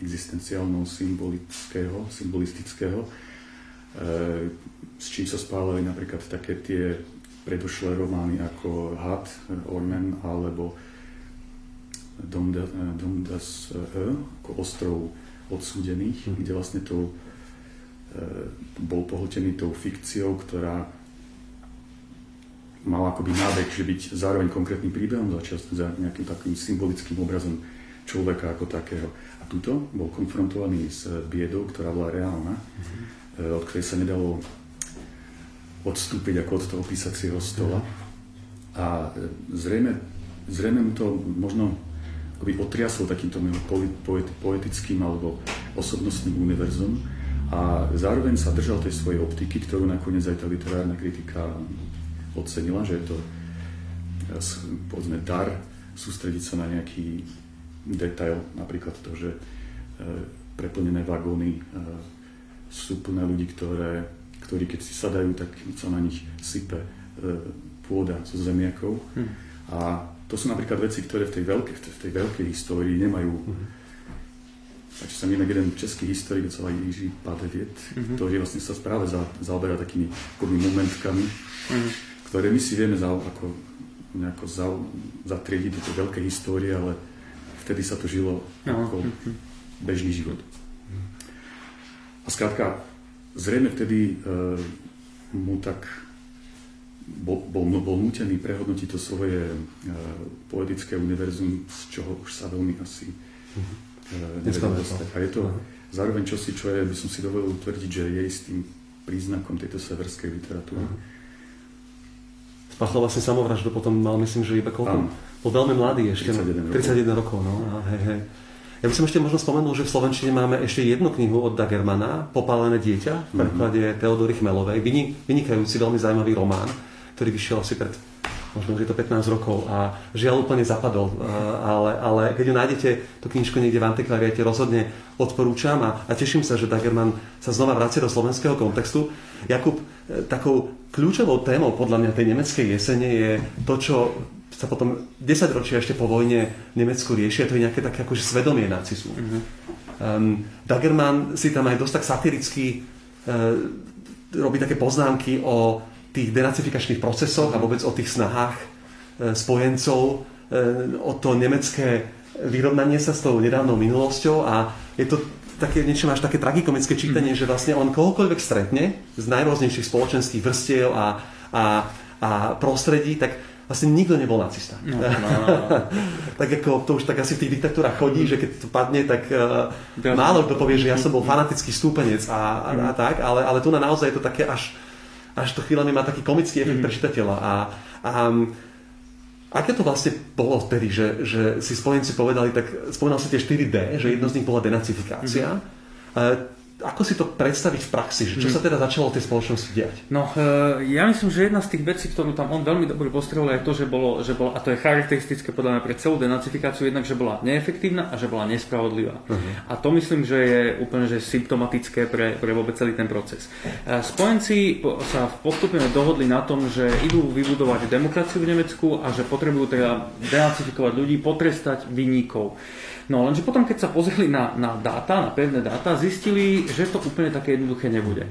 existenciálneho, symbolického, symbolistického, s čím sa spáľali napríklad také tie predošlé romány ako Had, Ormen alebo Dom, da, dom das Ö, ako ostrov odsúdených, mm. kde vlastne to, e, bol pohltený tou fikciou, ktorá mala akoby nábeh, že byť zároveň konkrétnym príbehom, začal za nejakým takým symbolickým obrazom človeka ako takého. A tuto bol konfrontovaný s biedou, ktorá bola reálna, mm. e, od ktorej sa nedalo odstúpiť ako od toho písacieho stola. A e, zrejme, zrejme mu to možno akoby otriasol takýmto poetickým alebo osobnostným univerzom a zároveň sa držal tej svojej optiky, ktorú nakoniec aj tá literárna kritika ocenila, že je to povedzme dar sústrediť sa na nejaký detail, napríklad to, že preplnené vagóny sú plné ľudí, ktoré, ktorí keď si sadajú, tak sa na nich sype pôda so zemiakou. Hm. A to sú napríklad veci, ktoré v tej veľkej, v tej veľkej histórii nemajú Či som inak jeden český historik, co sa volá Jiří Padevět, mm-hmm. ktorý vlastne sa práve za, zaoberá takými akoby momentkami, mm-hmm. ktoré my si vieme za, ako, nejako za, zatriediť do tej veľkej histórie, ale vtedy sa to žilo ako mm-hmm. bežný život. A skrátka, zrejme vtedy e, mu tak bol, bol, bol nútený prehodnotiť to svoje e, poetické univerzum, z čoho už sa veľmi asi e, nevedel dostať. A je to zároveň čosi, čo je, by som si dovolil utvrdiť, že je istým príznakom tejto severskej literatúry. Spáchal vlastne samovraždu, potom mal, myslím, že iba koľko? Bol veľmi mladý ešte, tridsaťjeden rokov, no, a hej, hej. Ja by som ešte možno spomenul, že v slovenčine máme ešte jednu knihu od Dagermana, Popálené dieťa, v preklade mm-hmm. Teodóry Chmelovej. Vynikajúci, veľmi zaujímavý román, ktorý vyšiel asi pred, možno, že to pätnásť rokov a žiaľ úplne zapadol. Ale, ale keď ju nájdete, tú knižku niekde v antikvariáte, rozhodne odporúčam a, a teším sa, že Dagerman sa znova vracia do slovenského kontextu. Jakub, takou kľúčovou témou podľa mňa tej nemeckej jesene je to, čo sa potom desaťročia ešte po vojne v Nemecku riešia, to je nejaké také akože svedomie nacizmu. Mm-hmm. Um, Dagerman si tam aj dosť tak satiricky uh, robí také poznámky o tých denacifikačných procesoch a vôbec o tých snahách uh, spojencov, uh, o to nemecké vyrovnanie sa s tou nedávnou minulosťou a je to také niečo až také tragikomické čítanie, mm-hmm. že vlastne on kohokoľvek stretne z najrôznejších spoločenských vrstiev a, a, a prostredí, tak vlastne nikto nebol nacista. No, no, no, no. Tak ako to už tak asi v tých diktatúrach chodí, mm. že keď to padne, tak uh, málo kto povie, že ja som bol fanatický stúpenec a, a, mm. a tak, ale, ale tu na naozaj je to také až, až to chvíľami má taký komický efekt mm. pre čitateľa. A, a aké to vlastne bolo vtedy, že, že si spojenci povedali, tak spomínal si tie štyri dé, že jedno z nich bola denacifikácia. Mm. Uh, Ako si to predstaviť v praxi? Že čo sa teda začalo v tej spoločnosti diať? No, ja myslím, že jedna z tých vecí, ktorú tam on veľmi dobre postrehol, je to, že bolo, že bolo, a to je charakteristické podľa mňa pre celú denacifikáciu, jednak, že bola neefektívna a že bola nespravodlivá. Uh-huh. A to myslím, že je úplne že symptomatické pre, pre vôbec celý ten proces. Spojenci sa postupne dohodli na tom, že idú vybudovať demokraciu v Nemecku a že potrebujú teda denacifikovať ľudí, potrestať vinníkov. No lenže potom, keď sa pozreli na, na dáta, na pevné dáta, zistili, že to úplne také jednoduché nebude.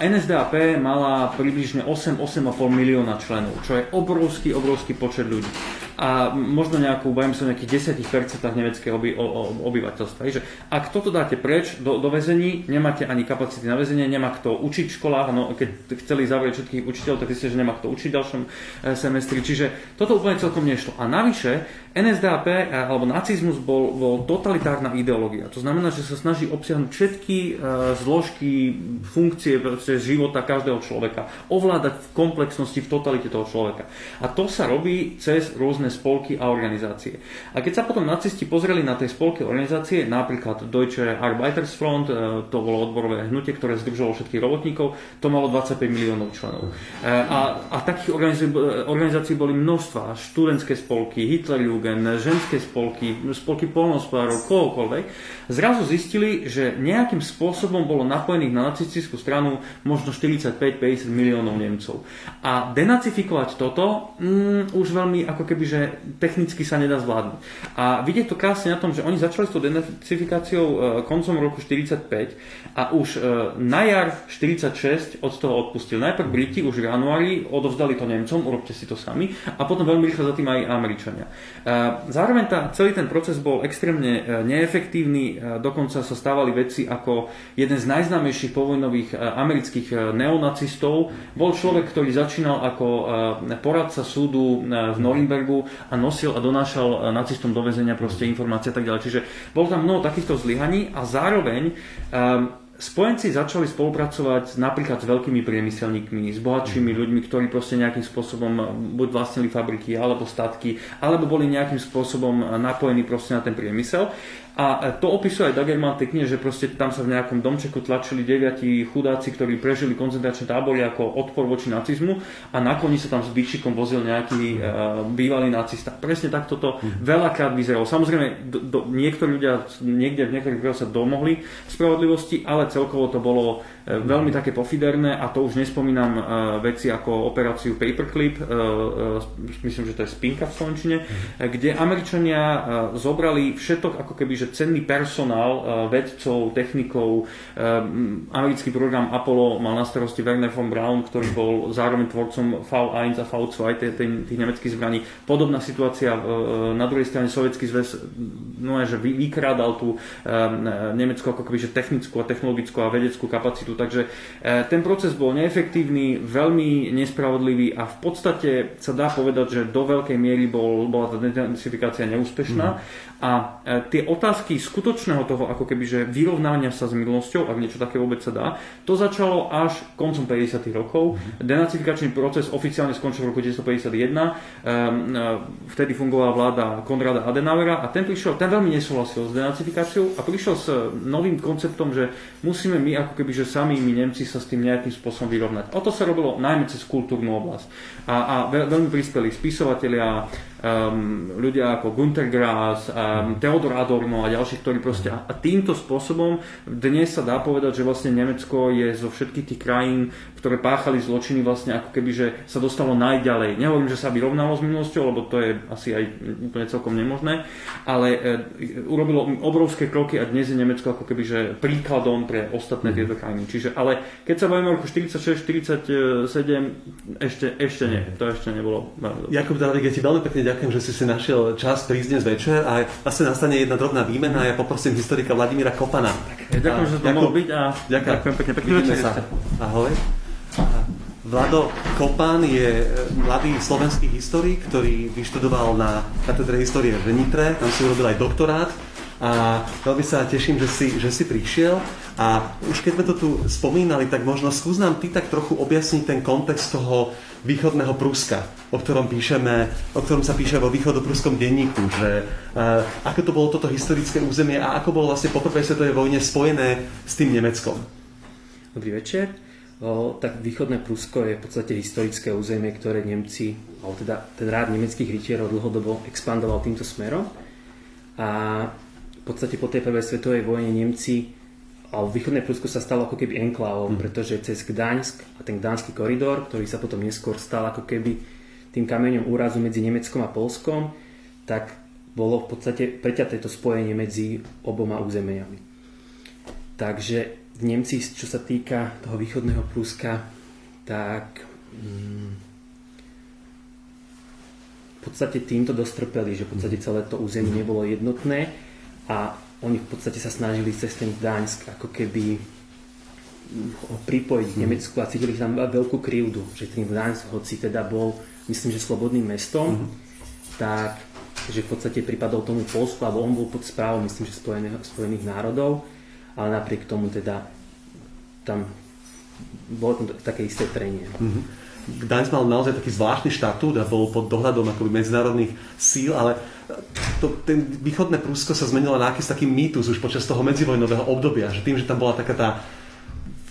en es dé á pé mala približne osem až osem a pol milióna členov, čo je obrovský, obrovský počet ľudí. A možno nejakú, bavím sa o nejakých desať percent nemeckého obyvateľstva. Takže ak toto dáte preč do, do väzení, nemáte ani kapacity na väzenie, nemá kto učiť v školách, no, keď chceli zavrieť všetkých učiteľov, tak ste, že nemá kto učiť v ďalšom semestri. Čiže toto úplne celkom nešlo. A navyše en es dé á pé alebo nacizmus bol, bol totalitárna ideológia. To znamená, že sa snaží obsiahnuť všetky zložky, funkcie života každého človeka. Ovládať v komplexnosti, v totalite toho človeka. A to sa robí cez rôzne spolky a organizácie. A keď sa potom nacisti pozreli na tie spolky a organizácie, napríklad Deutsche Arbeitersfront, to bolo odborové hnutie, ktoré združovalo všetkých robotníkov, to malo dvadsaťpäť miliónov členov. A, a takých organizácií, organizácií boli množstva, študentské spolky, Hitlerjugend, ženské spolky, spolky poľnohospodárov, kohokoľvek. Zrazu zistili, že nejakým spôsobom bolo napojených na nacistickú stranu možno štyridsaťpäť až päťdesiat miliónov Nemcov. A denacifikovať toto mm, už veľmi ako keby, že technicky sa nedá zvládnuť. A vidieť to krásne na tom, že oni začali s tou denacifikáciou koncom roku štyridsaťpäť a už na jar štyridsaťšesť od toho odpustil. Najprv Briti už v januári odovzdali to Nemcom, urobte si to sami, a potom veľmi rýchlo za tým aj Američania. Zároveň tá, celý ten proces bol extrémne neefektívny, dokonca sa stávali veci ako jeden z najznámejších povojnových amerických neonacistov. Bol človek, ktorý začínal ako poradca súdu v Norimbergu a nosil a donášal nacistom do väzenia proste informácie a tak ďalej. Čiže bolo tam mnoho takýchto zlyhaní a zároveň um, spojenci začali spolupracovať napríklad s veľkými priemyselníkmi, s bohatšími ľuďmi, ktorí proste nejakým spôsobom buď vlastnili fabriky alebo statky, alebo boli nejakým spôsobom napojení proste na ten priemysel. A to opisuje aj Dagerman v tej knihe, že proste tam sa v nejakom domčeku tlačili deviati chudáci, ktorí prežili koncentračné tábory ako odpor voči nacizmu a nakoniec sa tam s bičikom vozil nejaký uh, bývalý nacista. Presne takto to veľakrát vyzeralo. Samozrejme, do, do, niektorí ľudia niekde v niektorých prípadoch sa domohli spravodlivosti, ale ale celkovo to bolo veľmi také pofiderné a to už nespomínam veci ako operáciu Paperclip, myslím, že to je Spinka v slovenčine, kde Američania zobrali všetok ako keby že cenný personál vedcov, technikov. Americký program Apollo mal na starosti Werner von Braun, ktorý bol zároveň tvorcom vé jedna a vé dva tých nemeckých zbraní. Podobná situácia na druhej strane Sovietský zväz, no je, že vykrádal tú nemeckú ako keby že technickú a technologickú a vedeckú kapacitu. Takže ten proces bol neefektívny, veľmi nespravodlivý a v podstate sa dá povedať, že do veľkej miery bol, bola tá denazifikácia neúspešná. Mm. A tie otázky skutočného toho ako keby že vyrovnania sa s minulosťou, ak niečo také vôbec sa dá, to začalo až koncom päťdesiatych rokov. Denacifikačný proces oficiálne skončil v roku devätnásťstopäťdesiatjeden. Vtedy fungovala vláda Konrada Adenauera a ten prišiel, ten veľmi nesúhlasil s denacifikáciou a prišiel s novým konceptom, že musíme my ako keby že sami my Nemci sa s tým nejakým spôsobom vyrovnať. O to sa robilo najmä cez kultúrnu oblasť. A, a veľmi prispeli spisovatelia, Um, ľudia ako Günter Grass, um, Teodor Adorno a ďalší, ktorí proste a týmto spôsobom dnes sa dá povedať, že vlastne Nemecko je zo všetkých tých krajín, ktoré páchali zločiny, vlastne ako keby, že sa dostalo najďalej. Nehovorím, že sa vyrovnalo s minulosťou, lebo to je asi aj úplne celkom nemožné, ale e, urobilo obrovské kroky a dnes je Nemecko ako keby, že príkladom pre ostatné tieto krajiny. Čiže, ale keď sa bavíme o roku štyridsaťšesť štyridsaťsedem, ešte, ešte nie, to ešte nebolo. Jakub Drábik, ja ti veľmi pekne ďakujem, že si si našiel čas prísť dnes večer a vlastne nastane jedna drobná výmena a ja poprosím historika Vladimíra Kopana. Ja ďakujem, že to mohol byť a ďakujem, ďakujem pekne, pekne večer. Ahoj. Vlado Kopán je mladý slovenský historik, ktorý vyštudoval na katedre histórie v Nitre, tam si urobil aj doktorát a veľmi sa teším, že si, že si prišiel. A už keď sme to tu spomínali, tak možno skús nám ty tak trochu objasniť ten kontext toho východného Pruska, o ktorom píšeme, o ktorom sa píše vo východopruskom denníku, že uh, ako to bolo toto historické územie a ako bolo vlastne po prvej svetovej vojne spojené s tým Nemeckom. Dobrý večer. O, tak východné Prusko je v podstate historické územie, ktoré Nemci, alebo teda ten rád nemeckých rytierov dlhodobo expandoval týmto smerom. A v podstate po tej prvej svetovej vojne Nemci, ale východné Prusko sa stalo ako keby enklávou, hmm. pretože cez Gdaňsk a ten gdaňský koridor, ktorý sa potom neskôr stal ako keby tým kameňom úrazu medzi Nemeckom a Poľskom, tak bolo v podstate preťaté to spojenie medzi oboma územiami. Takže Nemci, čo sa týka toho východného Pruska, tak mm, v podstate týmto dostrpeli, že v podstate celé to územie nebolo jednotné a oni v podstate sa snažili cez ten Gdaňsk ako keby pripojiť Nemecku a cítili tam veľkú krivdu, že ten Gdaňsk, hoci teda bol, myslím, že slobodným mestom, mm-hmm. tak že v podstate pripadol tomu Poľsku, alebo on bol pod správou, myslím, že Spojených, Spojených národov, ale napriek tomu teda tam bolo tam také isté trenie. Mm-hmm. Gdaňsk mal naozaj taký zvláštny štatút a bol pod dohľadom akoby medzinárodných síl, ale to, ten východné Prusko sa zmenilo na akýsi taký mýtus už počas toho medzivojnového obdobia, že tým, že tam bola taká tá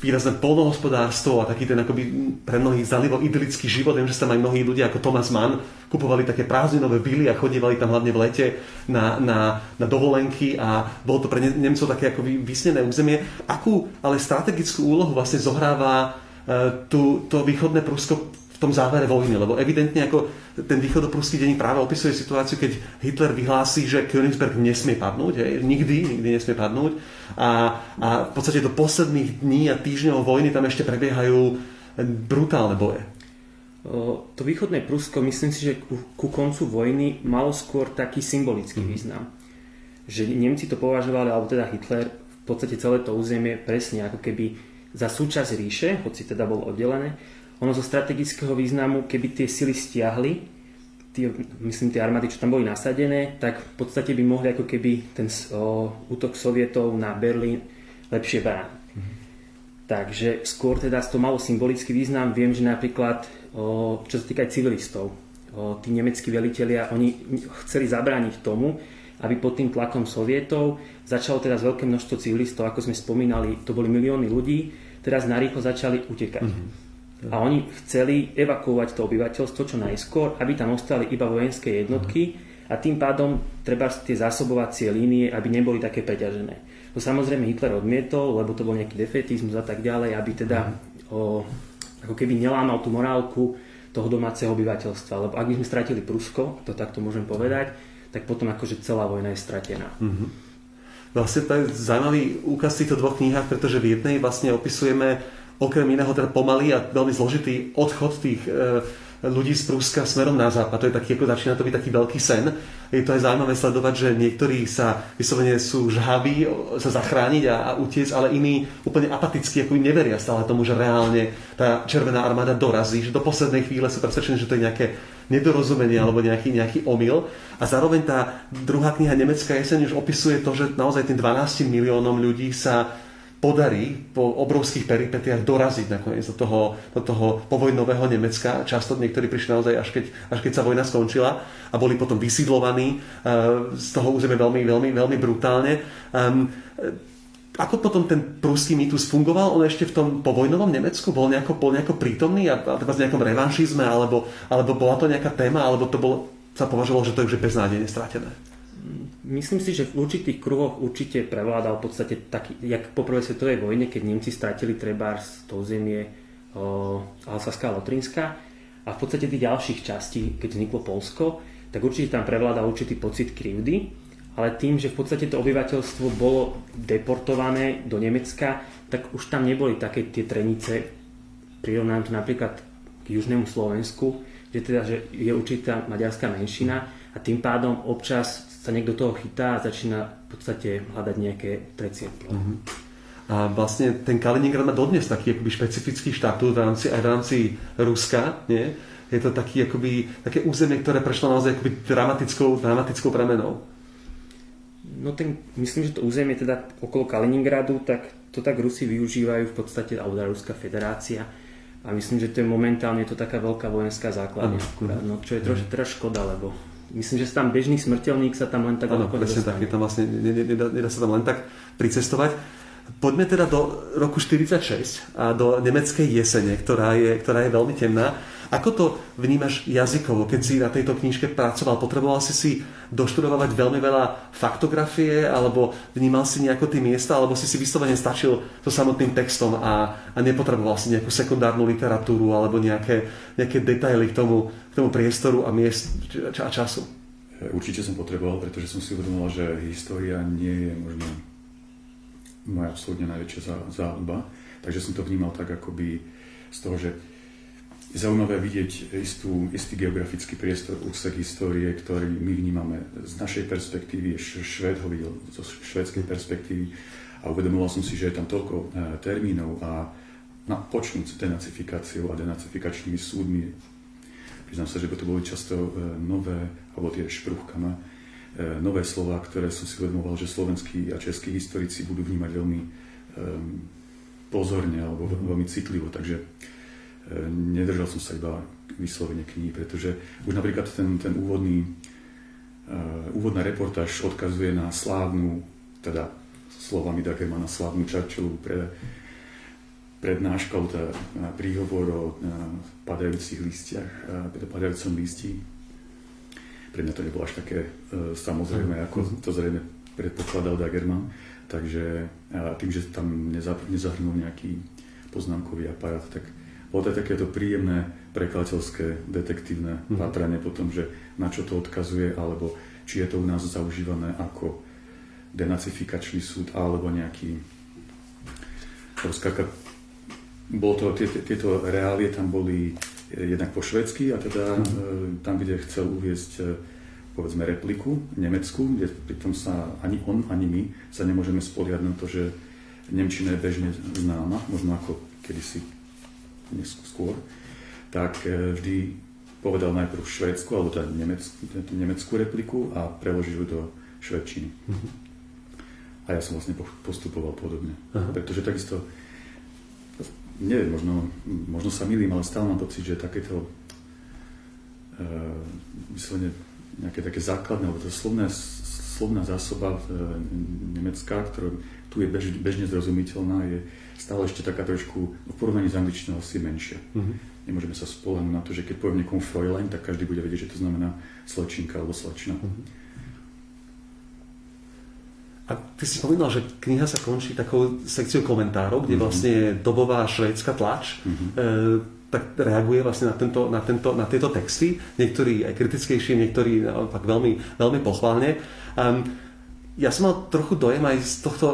výrazné poľnohospodárstvo a taký ten akoby pre mnohých zalivo idylický život, viem, že sa tam aj mnohí ľudia ako Thomas Mann kupovali také prázdninové vily a chodievali tam hlavne v lete na, na, na dovolenky a bolo to pre Nemcov také akoby vysnené územie. Akú ale strategickú úlohu vlastne zohráva Tu, to východné Prusko v tom závere vojny, lebo evidentne ako ten východopruský denník práve opisuje situáciu, keď Hitler vyhlási, že Königsberg nesmie padnúť, hej, nikdy, nikdy nesmie padnúť a, a v podstate do posledných dní a týždňov vojny tam ešte prebiehajú brutálne boje. To východné Prusko, myslím si, že ku, ku koncu vojny malo skôr taký symbolický mm-hmm. význam, že Nemci to považovali, alebo teda Hitler, v podstate celé to územie presne ako keby za súčasť ríše, hoci teda bolo oddelené, ono zo strategického významu, keby tie sily stiahli, tie, myslím tie armády, čo tam boli nasadené, tak v podstate by mohli ako keby ten o, útok Sovietov na Berlín lepšie brániť. Mm-hmm. Takže skôr teda to malo symbolický význam. Viem, že napríklad, o, čo sa týka aj civilistov, o, tí nemeckí velitelia, oni chceli zabrániť tomu, aby pod tým tlakom Sovietov začalo teraz veľké množstvo civilistov, ako sme spomínali, to boli milióny ľudí, teraz narýchlo začali utekať. Mm-hmm. A oni chceli evakuovať to obyvateľstvo čo najskôr, aby tam ostali iba vojenské jednotky a tým pádom treba tie zásobovacie línie, aby neboli také preťažené. No No samozrejme Hitler odmietol, lebo to bol nejaký defetizmus a tak ďalej, aby teda o, ako keby nelámal tú morálku toho domáceho obyvateľstva. Lebo ak by sme stratili Prusko, to takto môžem povedať, tak potom akože celá vojna je stratená. Mm-hmm. Vlastne to je zaujímavý úkaz v týchto dvoch knihách, pretože v jednej vlastne opisujeme okrem iného teda pomalý a veľmi zložitý odchod tých e, ľudí z Prúska smerom na západ. To je taký, ako začína to byť taký veľký sen. Je to aj zaujímavé sledovať, že niektorí sa vyslovene sú žhaví sa zachrániť a, a utiec, ale iní úplne apaticky, ako im neveria stále tomu, že reálne tá Červená armáda dorazí, že do poslednej chvíle sú presvedčení, že to je nejaké nedorozumenie alebo nejaký, nejaký omyl. A zároveň tá druhá kniha Nemecká jeseň už opisuje to, že naozaj tým dvanástim miliónom ľudí sa podarí po obrovských peripetiách doraziť nakoniec do toho, do toho povojnového Nemecka. Často niektorí prišli naozaj až keď, až keď sa vojna skončila a boli potom vysídlovaní uh, z toho územia veľmi, veľmi, veľmi brutálne. Um, Ako potom ten pruský mýtus fungoval? On ešte v tom povojnovom Nemecku bol nejako, bol nejako prítomný a, a v nejakom revanšizme, alebo, alebo bola to nejaká téma, alebo to bolo, sa považovalo, že to je už beznádejne stratené? Myslím si, že v určitých kruhoch určite prevládal v podstate taký, jak po prvej svetovej vojne, keď Nemci stratili trebárs to územie Alsaská a Lotrinská a v podstate tých ďalších častí, keď vzniklo Poľsko, tak určite tam prevládal určitý pocit krivdy. Ale tým, že v podstate to obyvateľstvo bolo deportované do Nemecka, tak už tam neboli také tie trenice, prirovnám to napríklad k južnému Slovensku, že teda že je určitá maďarská menšina a tým pádom občas sa niekto toho chytá a začína v podstate hľadať nejaké trecie pole. Uh-huh. A vlastne ten Kaliningrad má dodnes taký akoby špecifický štatút v rámci, aj v rámci Ruska, nie? Je to taký, akoby, také územie, ktoré prešlo naozaj akoby dramatickou, dramatickou premenou. No ten, myslím, že to územie teda okolo Kaliningradu, tak to tak Rusi využívajú v podstate, alebo Ruská federácia a myslím, že to je momentálne to taká veľká vojenská základňa, no, čo je troš, troš škoda, lebo myslím, že sa tam bežný smrteľník sa tam len tak ano, presne tak, je tam vlastne, nedá, nedá sa tam len tak pricestovať. Poďme teda do roku štyridsaťšesť a do nemeckej jesene, ktorá je, ktorá je veľmi temná. Ako to vnímaš jazykovo, keď si na tejto knižke pracoval? Potreboval si si doštudovať veľmi veľa faktografie, alebo vnímal si nejako tie miesta, alebo si si vyslovene stačil so samotným textom a, a nepotreboval si nejakú sekundárnu literatúru alebo nejaké, nejaké detaily k tomu, k tomu priestoru a miest a času? Určite som potreboval, pretože som si uvedomoval, že história nie je možno moja absolútne najväčšia záľuba. Takže som to vnímal tak akoby z toho, že je zaujímavé vidieť istú, istý geografický priestor, úsek histórie, ktorý my vnímame z našej perspektívy, Švéd ho videl zo švédskej perspektívy a uvedomoval som si, že je tam toľko termínov a na počnúť denacifikáciou a denacifikačnými súdmi. Priznám sa, že to boli často nové, alebo tie šprúchkama, nové slová, ktoré som si uvedomoval, že slovenskí a českí historici budú vnímať veľmi pozorne alebo veľmi citlivo, takže nedržal som sa iba vyslovene kníh, pretože už napríklad ten, ten úvodný, uh, úvodná reportáž odkazuje na slávnu, teda slovami Dagermana, slávnu Churchillovú pre, prednášku, teda príhovor o padajúcich listiach, teda padajúcom listí. Pre mňa to nebolo až také uh, samozrejme, ako to zrejme predpokladal Dagerman, takže uh, tým, že tam nezahrnul nejaký poznámkový aparát, tak bolo to takéto príjemné prekladateľské detektívne mm. pátranie potom, že na čo to odkazuje, alebo či je to u nás zaužívané ako denacifikačný súd, alebo nejaký... Rozkáka... Bolo to, tieto, tieto reálie tam boli jednak po švédsky a teda mm. tam, kde chcel uviesť povedzme repliku nemeckú, kde pritom sa ani on, ani my sa nemôžeme spoliať na to, že nemčina je bežne známa, možno ako kedysi neskôr, tak vždy povedal najprv švédsku alebo teda nemeckú, nemeckú repliku a preložil ju do švédčiny. Uh-huh. A ja som vlastne postupoval podobne. Uh-huh. Pretože takisto, neviem, možno, možno sa milím, ale stále mám pocit, že takéto e, myslenie, nejaké také základné, alebo to slovné, slovná zásoba e, nemecká, ktorá tu je bež, bežne zrozumiteľná, je stále ešte taká trošku, v porovnaní s angličtinou asi menšia. Uh-huh. Nemôžeme sa spoľahnúť na to, že keď poviem niekomu Fräulein, tak každý bude vedieť, že to znamená slečinka alebo slečna. Uh-huh. A ty si povedal, že kniha sa končí takou sekciou komentárov, kde vlastne je dobová švédska tlač, mm-hmm. e, tak reaguje vlastne na, tento, na, tento, na tieto texty. Niektorí aj kritickejšie, niektorí naopak veľmi, veľmi pochválne. Um, ja som mal trochu dojem aj z tohto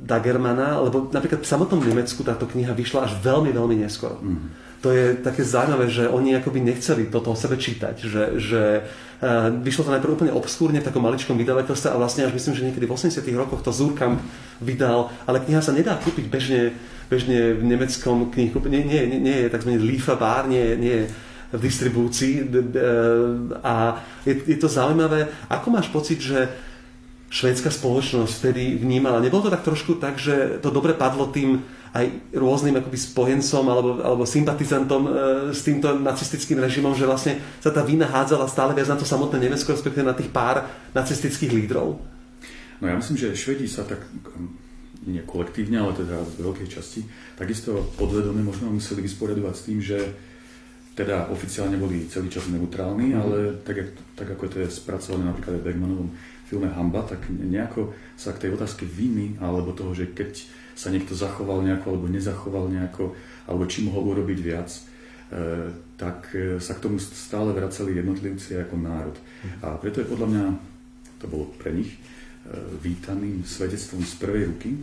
Dagermana, lebo napríklad v samotnom Nemecku táto kniha vyšla až veľmi, veľmi neskoro. Mm-hmm. To je také zaujímavé, že oni akoby nechceli toto o sebe čítať, že, že uh, vyšlo to najprv úplne obskúrne v takom maličkom vydavateľstve a vlastne až myslím, že niekedy v osemdesiatych rokoch to Surkamp vydal, ale kniha sa nedá kúpiť bežne, bežne v nemeckom knihu, nie, nie, nie, nie je takzvaný lieferbar, nie, nie je v distribúcii a je, je to zaujímavé. Ako máš pocit, že švédska spoločnosť vtedy vnímala, nebolo to tak trošku tak, že to dobre padlo tým aj rôznym akoby spojencom alebo, alebo sympatizantom e, s týmto nacistickým režimom, že vlastne sa tá vína hádzala stále viac na to samotné Nemecko, respektíve na tých pár nacistických lídrov? No ja myslím, že Švédi sa tak, nie kolektívne, ale teda z veľkej časti, takisto podvedome možno museli vysporiadovať s tým, že teda oficiálne boli celý čas neutrálni, mm-hmm. ale tak, tak ako to je spracované napríklad v Bergmanovom filme Hamba, tak nejako sa k tej otázke viny alebo toho, že keď sa niekto zachoval nejako, alebo nezachoval nejako, alebo či mohol urobiť viac, tak sa k tomu stále vracali jednotlivci ako národ. A preto je podľa mňa, to bolo pre nich, vítaným svedectvom z prvej ruky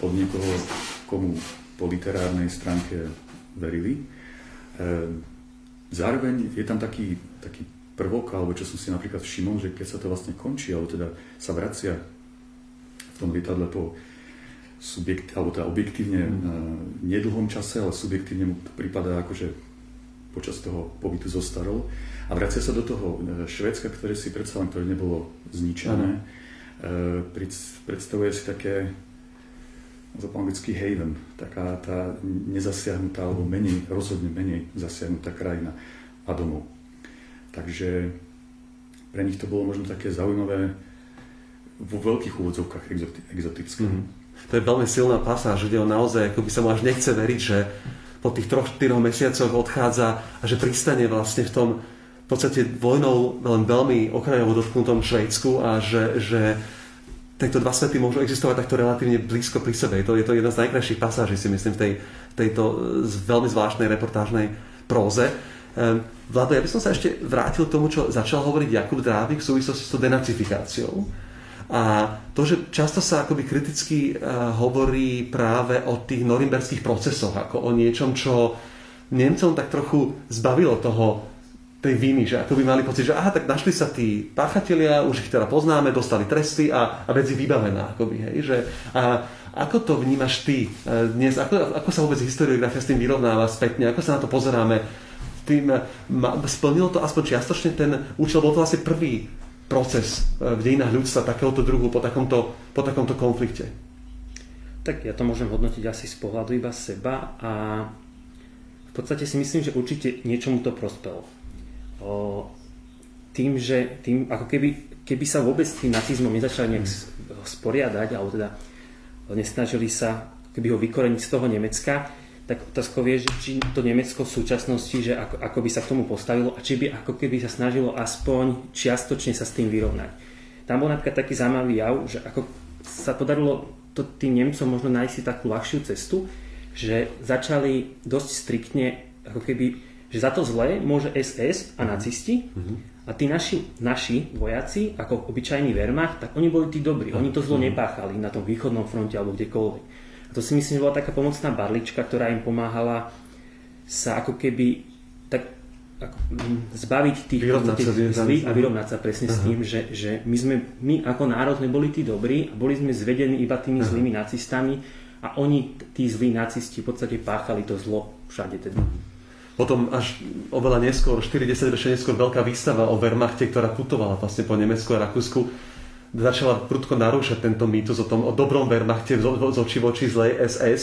od niekoho, komu po literárnej stránke verili. Zároveň je tam taký, taký prvok, alebo čo som si napríklad všimol, že keď sa to vlastne končí, alebo teda sa vracia v tom lietadle po subjekt, alebo teda objektívne mm. nedlhom čase, ale subjektívne mu pripadá akože počas toho pobytu zostarol a vracia sa do toho Švédska, ktoré si predsa len, ktoré nebolo zničené, mm. predstavuje si také po anglicky haven, taká tá nezasiahnutá, alebo menej, rozhodne menej zasiahnutá krajina a domov. Takže pre nich to bolo možno také zaujímavé vo veľkých úvodzovkách exotické. Mm. To je veľmi silná pasáž, kde on naozaj akoby sa mu až nechce veriť, že po tých troch štyroch mesiacoch odchádza a že pristane vlastne v tom v podstate vojnou len veľmi okrajovo dotknutom Švédsku a že, že tieto dva svety môžu existovať takto relatívne blízko pri sebe. Je to, je to jedna z najkrajších pasáží, si myslím, v tej, tejto veľmi zvláštnej reportážnej próze. Vlado, ja by som sa ešte vrátil k tomu, čo začal hovoriť Jakub Drábik v súvislosti s tou denacifikáciou. A to, že často sa akoby kriticky uh, hovorí práve o tých norimberských procesoch, ako o niečom, čo Nemcom tak trochu zbavilo toho, tej viny, že akoby mali pocit, že aha, tak našli sa tí páchatelia, už ich teda poznáme, dostali tresty a, a vec je vybavená, akoby, hej, že a ako to vnímaš ty uh, dnes, ako, ako sa vôbec historiografia s tým vyrovnáva spätne, ako sa na to pozeráme, tým ma, splnilo to aspoň čiastočne ten účel, bol to vlastne prvý proces v dejinách ľudstva takéhoto druhu po takomto, po takomto konflikte? Tak ja to môžem hodnotiť asi z pohľadu iba seba a v podstate si myslím, že určite niečomu to prospelo. O, tým, že tým, ako keby, keby sa vôbec s tým nacizmom nezačali nejak sporiadať, alebo teda nesnažili sa keby ho vykoreniť z toho Nemecka, tak otázkou je, či to Nemecko v súčasnosti, že ako, ako by sa k tomu postavilo a či by ako keby sa snažilo aspoň čiastočne sa s tým vyrovnať. Tam bol napríklad taký zaujímavý jav, že ako sa podarilo to tým Nemcom možno nájsť si takú ľahšiu cestu, že začali dosť striktne, ako keby, že za to zlé môže es es a nacisti mm-hmm. a tí naši, naši vojaci, ako obyčajní Wehrmacht, tak oni boli tí dobrí, oni to zlo mm-hmm. nepáchali na tom východnom fronte alebo kdekoľvek. To si myslím, že bola taká pomocná barlička, ktorá im pomáhala sa ako keby tak, ako, zbaviť tých zlých a vyrovnať sa presne uh-huh. s tým, že, že my sme, my ako národ sme boli tí dobrí a boli sme zvedení iba tými uh-huh. zlými nacistami a oni, tí zlí nacisti, v podstate páchali to zlo všade teda. Potom až oveľa neskôr, štyri desaťročia neskôr, veľká výstava o Wehrmachte, ktorá putovala vlastne po Nemecku a Rakúsku, začala prudko narúšať tento mýtus o tom o dobrom Wehrmachte z, z očí v oči zlej es es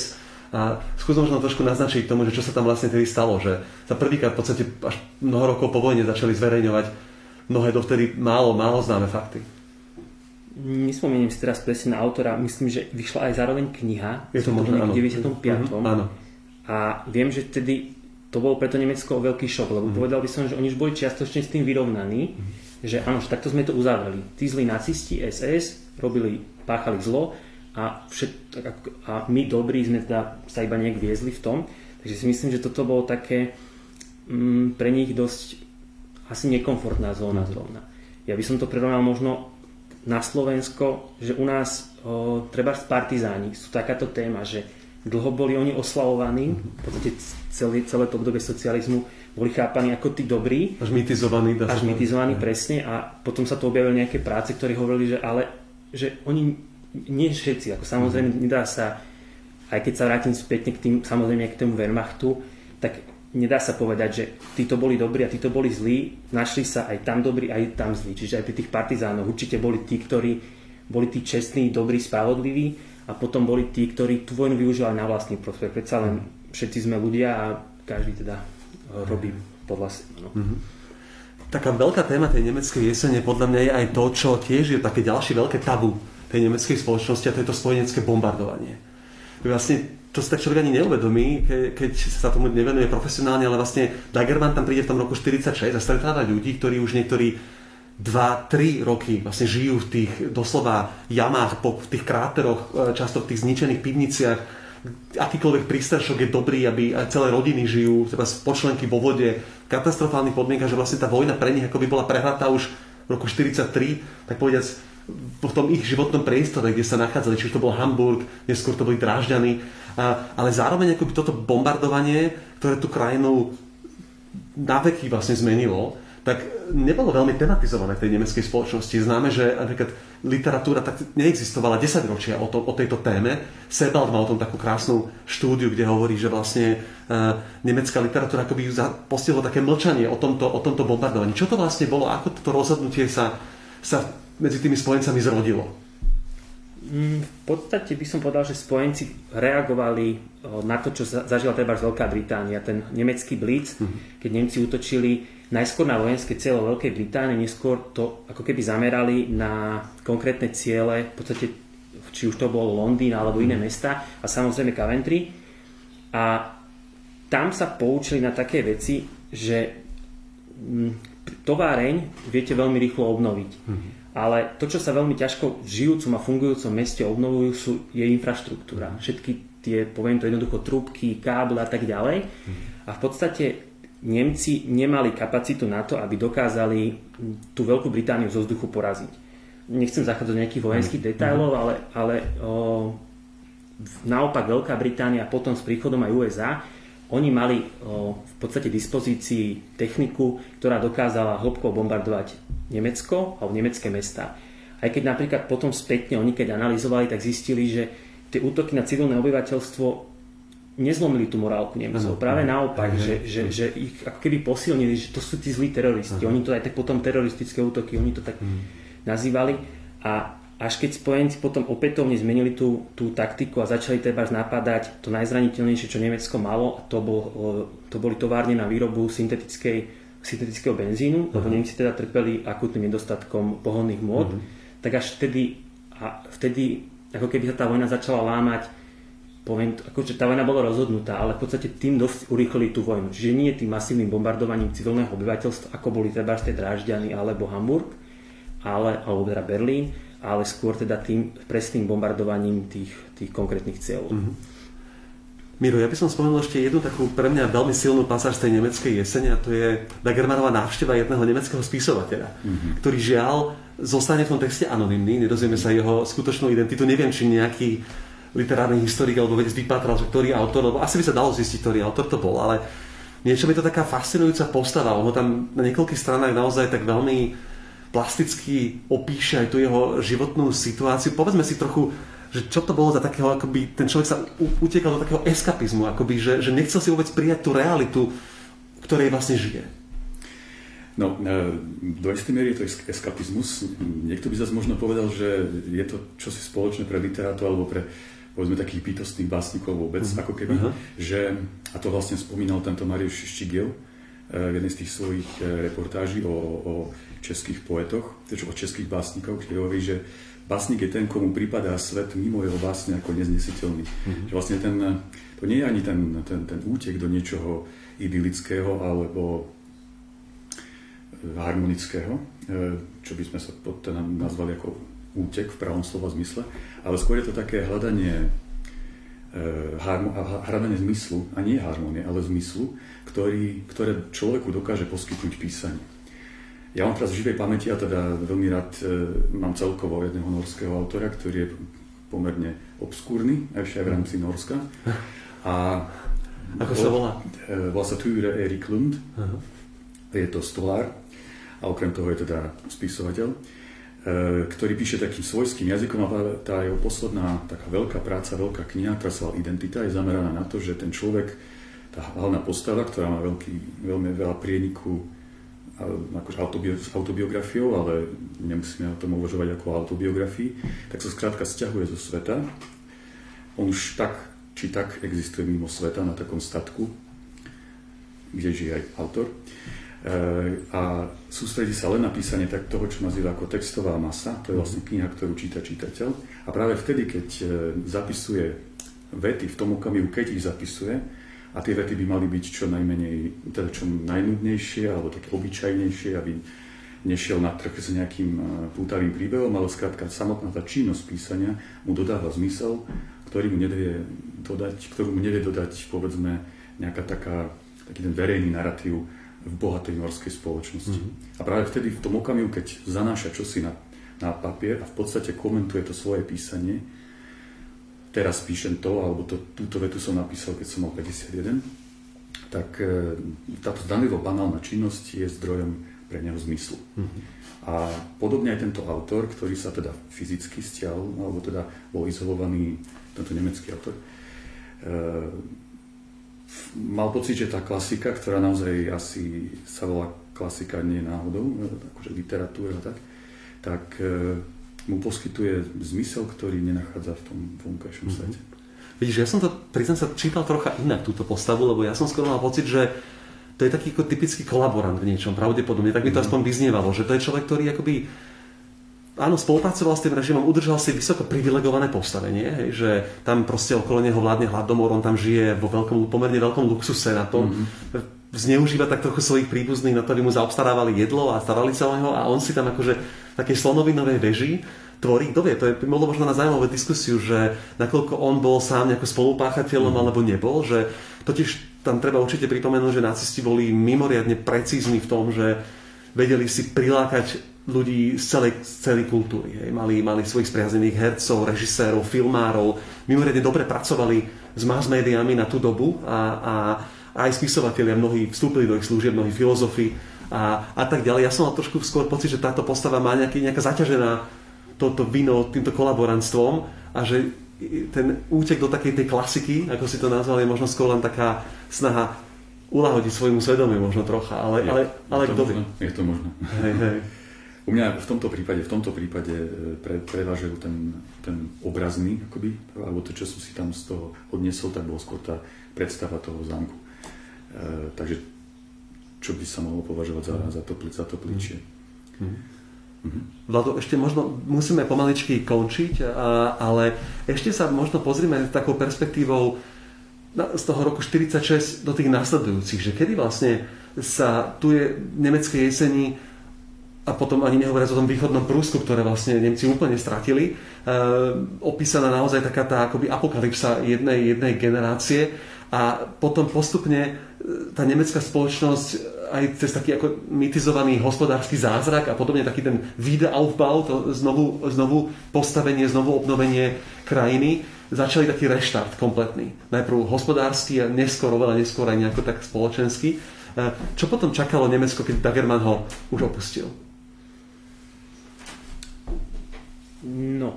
a skúsim možno trošku naznačiť tomu, že čo sa tam vlastne tedy stalo, že sa prvýkrát v podstate až mnoho rokov po vojne začali zverejňovať mnohé dovtedy málo, málo známe fakty. Nespomeniem si teraz presne na autora, myslím, že vyšla aj zároveň kniha, je to možno v deväťdesiatom piatom. Áno. A viem, že tedy to bol preto Nemecko veľký šok, lebo mm. povedal by som, že oni už boli čiastočne s tým vyrovnaní, mm. že áno, že takto sme to uzavreli. Tí zlí nacisti, es es, robili, páchali zlo a, všet, a my dobrí sme teda sa iba nejak viezli v tom. Takže si myslím, že toto bolo také m, pre nich dosť asi nekomfortná zóna mm. zrovna. Ja by som to prirovnal možno na Slovensko, že u nás o, treba partizáni sú takáto téma, že dlho boli oni oslavovaní, v podstate celé, celé to obdobie socializmu boli chápaní ako tí dobrí. Až mitizovaní. Až mitizovaní, presne. A potom sa tu objavili nejaké práce, ktoré hovorili, že ale že oni nie všetci, ako samozrejme nedá sa, aj keď sa vrátim spätne k tým, samozrejme k tomu Wehrmachtu, tak nedá sa povedať, že títo boli dobrí a títo boli zlí, našli sa aj tam dobrí, aj tam zlí. Čiže aj pri tých partizánoch určite boli tí, ktorí boli tí čestní, dobrí, spravodliví. A potom boli tí, ktorí tú vojnu využívali na vlastný prospech. Predsa len všetci sme ľudia a každý teda robí podľa seba. No. Mm-hmm. Taká veľká téma tej nemeckej jesene podľa mňa je aj to, čo tiež je také ďalšie veľké tabu tej nemeckej spoločnosti, a to je to spojenecké bombardovanie. Vlastne to si tak človek ani neuvedomí, ke, keď sa tomu nevenuje profesionálne, ale vlastne Dagerman tam príde v tom roku štyridsaťšesť a stretáva ľudí, ktorí už niektorí dva tri roky vlastne žijú v tých doslova jamách, po, v tých kráteroch, často v tých zničených pivniciach. Akýkoľvek prístrešok je dobrý, aby celé rodiny žijú, teda počlenky vo vode. Katastrofálna podmienka, že vlastne tá vojna pre nich akoby bola prehratá už v roku štyridsaťtri, tak povediac v tom ich životnom priestore, kde sa nachádzali, či už to bol Hamburg, neskôr to boli Drážďany. A, ale zároveň akoby toto bombardovanie, ktoré tú krajinu na veky vlastne zmenilo, tak nebolo veľmi tematizované v tej nemeckej spoločnosti. Známe, že napríklad literatúra tak neexistovala desaťročia o, to, o tejto téme. Sebald má o tom takú krásnu štúdiu, kde hovorí, že vlastne uh, nemecká literatúra akoby postihlo také mlčanie o tomto, o tomto bombardovaní. Čo to vlastne bolo? Ako toto rozhodnutie sa, sa medzi tými spojencami zrodilo? Mm, v podstate by som povedal, že spojenci reagovali o, na to, čo za, zažila treba Veľká Británia. Ten nemecký blitz, mm-hmm. keď Nemci útočili najskôr na vojenské ciele Veľkej Británie, neskôr to ako keby zamerali na konkrétne ciele, v podstate či už to bol Londýn alebo iné mesta a samozrejme Coventry. A tam sa poučili na také veci, že továreň viete veľmi rýchlo obnoviť. Mhm. Ale to, čo sa veľmi ťažko v žijúcom a fungujúcom meste obnovujú, sú, je infraštruktúra. Všetky tie, poviem to jednoducho, trúbky, káble a tak ďalej. A v podstate Nemci nemali kapacitu na to, aby dokázali tú Veľkú Britániu zo vzduchu poraziť. Nechcem zachádzať do nejakých vojenských detailov, ale, ale o, naopak Veľká Británia potom s príchodom aj ú es á, oni mali o, v podstate dispozícii techniku, ktorá dokázala hĺbko bombardovať Nemecko alebo nemecké mestá. Aj keď napríklad potom spätne oni keď analyzovali, tak zistili, že tie útoky na civilné obyvateľstvo nezlomili tú morálku Nemcov. Práve naopak, aj, že, aj, že, aj. že ich ako keby posilnili, že to sú tí zlí teroristi. Aj. Oni to aj tak potom teroristické útoky, oni to tak aj. nazývali. A až keď spojenci potom opätovne zmenili tú, tú taktiku a začali teda napadať to najzraniteľnejšie, čo Nemecko malo, to, bol, to boli továrne na výrobu syntetického benzínu, aj. lebo Nemci teda trpeli akútnym nedostatkom pohonných môd. Aj. Tak až vtedy, a vtedy, ako keby sa tá vojna začala lámať, poviem, akože tá vojna bola rozhodnutá, ale v podstate tým dosť urýchlili tú vojnu. Čiže nie tým masívnym bombardovaním civilného obyvateľstva, ako boli teda tie Drážďany alebo Hamburg, ale, alebo teda Berlín, ale skôr teda tým presným bombardovaním tých, tých konkrétnych cieľov. Mm-hmm. Miro, ja by som spomenul ešte jednu takú pre mňa veľmi silnú pasáž z tej nemeckej jesene, a to je Dagermanová návšteva jedného nemeckého spisovateľa, mm-hmm. ktorý žiaľ zostane v tom texte anonymný, nedozvieme sa jeho skutočnú identitu, neviem, či nejaký literárny historik alebo vedec vypátral, že ktorý autor, lebo asi by sa dalo zistiť, ktorý autor to bol, ale niečo mi to taká fascinujúca postava. Ono tam na niekoľkých stranách naozaj tak veľmi plasticky opíše aj tú jeho životnú situáciu. Povedzme si trochu, že čo to bolo za takého, akoby ten človek sa utekal do takého eskapizmu, akoby, že, že nechcel si vôbec prijať tú realitu, ktorej vlastne žije. No, do istej miery je to eskapizmus. Niekto by zase možno povedal, že je to čosi spoločné pre literátu alebo pre povedzme takých bytostných básnikov vôbec, uh-huh. ako keby, uh-huh. že, a to vlastne spomínal tento Mariusz Szczygieł v jednej z tých svojich reportáží o, o českých poetoch, o českých básnikoch, kde hovorí, že básnik je ten, komu pripadá svet mimo jeho básne ako neznesiteľný. Mm-hmm. Že vlastne ten, to nie je ani ten, ten, ten útek do niečoho idylického alebo harmonického, čo by sme sa pod nazvali ako útek v pravom slova zmysle, ale skôr je to také hľadanie Harmo, hľadanie zmyslu, a nie harmonie, ale zmyslu, ktorý, ktoré človeku dokáže poskytnúť písanie. Ja mám teraz v živej pamäti, a teda veľmi rád e, mám celkovo jedného norského autora, ktorý je pomerne obskúrny, ešte aj v rámci Norska. A ako sa volá? E, volá sa Thure Erik Lund, uh-huh. Je to stolár a okrem toho je teda spisovateľ, ktorý píše takým svojským jazykom, a tá jeho posledná taká veľká práca, veľká kniha, ktorá sa volá Identita, je zameraná na to, že ten človek, tá hlavná postava, ktorá má veľký, veľmi veľa prieniku akože autobi- s autobiografiou, ale nemusíme o tom uvažovať ako o autobiografii, tak sa skrátka sťahuje zo sveta. On už tak, či tak existuje mimo sveta, na takom statku, kde žije aj autor. A sústredí sa len na písanie tak toho, čo nazýva ako textová masa. To je vlastne kniha, ktorú číta čítateľ. A práve vtedy, keď zapisuje vety, v tom okamihu, keď ich zapisuje, a tie vety by mali byť čo najmenej, teda čo najnudnejšie, alebo také obyčajnejšie, aby nešiel na trh s nejakým pútavým príbehom, ale skrátka samotná tá činnosť písania mu dodáva zmysel, ktorý mu nevie dodať, ktorú mu nevie dodať, povedzme, nejaká taká, taký ten verejný narratív v bohatej norskej spoločnosti. Mm-hmm. A práve vtedy, v tom okamihu, keď zanáša čosi na, na papier a v podstate komentuje to svoje písanie, teraz píšem to, alebo to, túto vetu som napísal, keď som mal päťdesiatjeden, tak e, táto zdanlivo banálna činnosť je zdrojom pre neho zmyslu. Mm-hmm. A podobne aj tento autor, ktorý sa teda fyzicky stial, alebo teda bol izolovaný, tento nemecký autor, e, mal pocit, že tá klasika, ktorá naozaj asi sa volá klasika nie náhodou, akože literatúra, tak, tak e, mu poskytuje zmysel, ktorý nenachádza v tom vonkajšom mm-hmm. svete. Vidíš, ja som to, priznám sa, čítal trocha inak túto postavu, lebo ja som skoro mal pocit, že to je taký typický kolaborant v niečom, pravdepodobne, tak mi to mm-hmm. aspoň vyznievalo, že to je človek, ktorý akoby áno, spolupracoval s tým režimom, udržal si vysoko privilegované postavenie, hej, že tam proste okolo neho vládne hladomor, on tam žije vo veľkom, pomerne veľkom luxuse na to, mm-hmm. zneužíva tak trochu svojich príbuzných na to, aby mu zaobstarávali jedlo a starali sa o neho, a on si tam akože v takej slonovinovej veži tvorí, kto vie, to je bolo možno na zaujímavú diskusiu, že nakoľko on bol sám nejako spolupáchateľom mm-hmm. alebo nebol, že totiž tam treba určite pripomenúť, že nacisti boli mimoriadne precízni v tom, že vedeli si prilákať ľudí z celej, z celej kultúry. Hej. Mali, mali svojich spriaznených hercov, režisérov, filmárov. Mimoriadne dobre pracovali s mass médiami na tú dobu a, a, a aj spisovatelia, mnohí vstúpili do ich služieb, mnohí filozofi a, a tak ďalej. Ja som mal trošku skôr pocit, že táto postava má nejaký, nejaká zaťažená toto vinou, týmto kolaborantstvom, a že ten útek do takej tej klasiky, ako si to nazval, je možno skôr len taká snaha ulahodiť svojmu svedomiu možno trocha, ale, je, ale, ale kto vie. Je to možné. Hej, hej. U mňa v tomto prípade, v tomto prípade pre, prevažujú ten, ten obrazný, akoby, alebo to, čo som si tam z toho odnesol, tak bolo skôr tá predstava toho zámku. E, takže čo by sa mohlo považovať za, za to, za to pličie. Mm-hmm. Mm-hmm. Vlado, ešte možno musíme pomaličky končiť, a, ale ešte sa možno pozrime takou perspektívou z toho roku štyridsaťšesť do tých následujúcich, že kedy vlastne sa tu je v nemeckej jeseni, a potom ani nehovoriac o tom východnom Prúsku, ktoré vlastne Nemci úplne stratili, e, opísaná naozaj taká tá akoby apokalypsa jednej, jednej generácie, a potom postupne tá nemecká spoločnosť aj cez taký ako mitizovaný hospodársky zázrak a podobne, taký ten Wiederaufbau, to znovu, znovu postavenie, znovu obnovenie krajiny, začali taký reštart kompletný. Najprv hospodársky a neskôr, oveľa neskôr aj nejako tak spoločenský. E, čo potom čakalo Nemecko, keď Dagerman ho už opustil? No,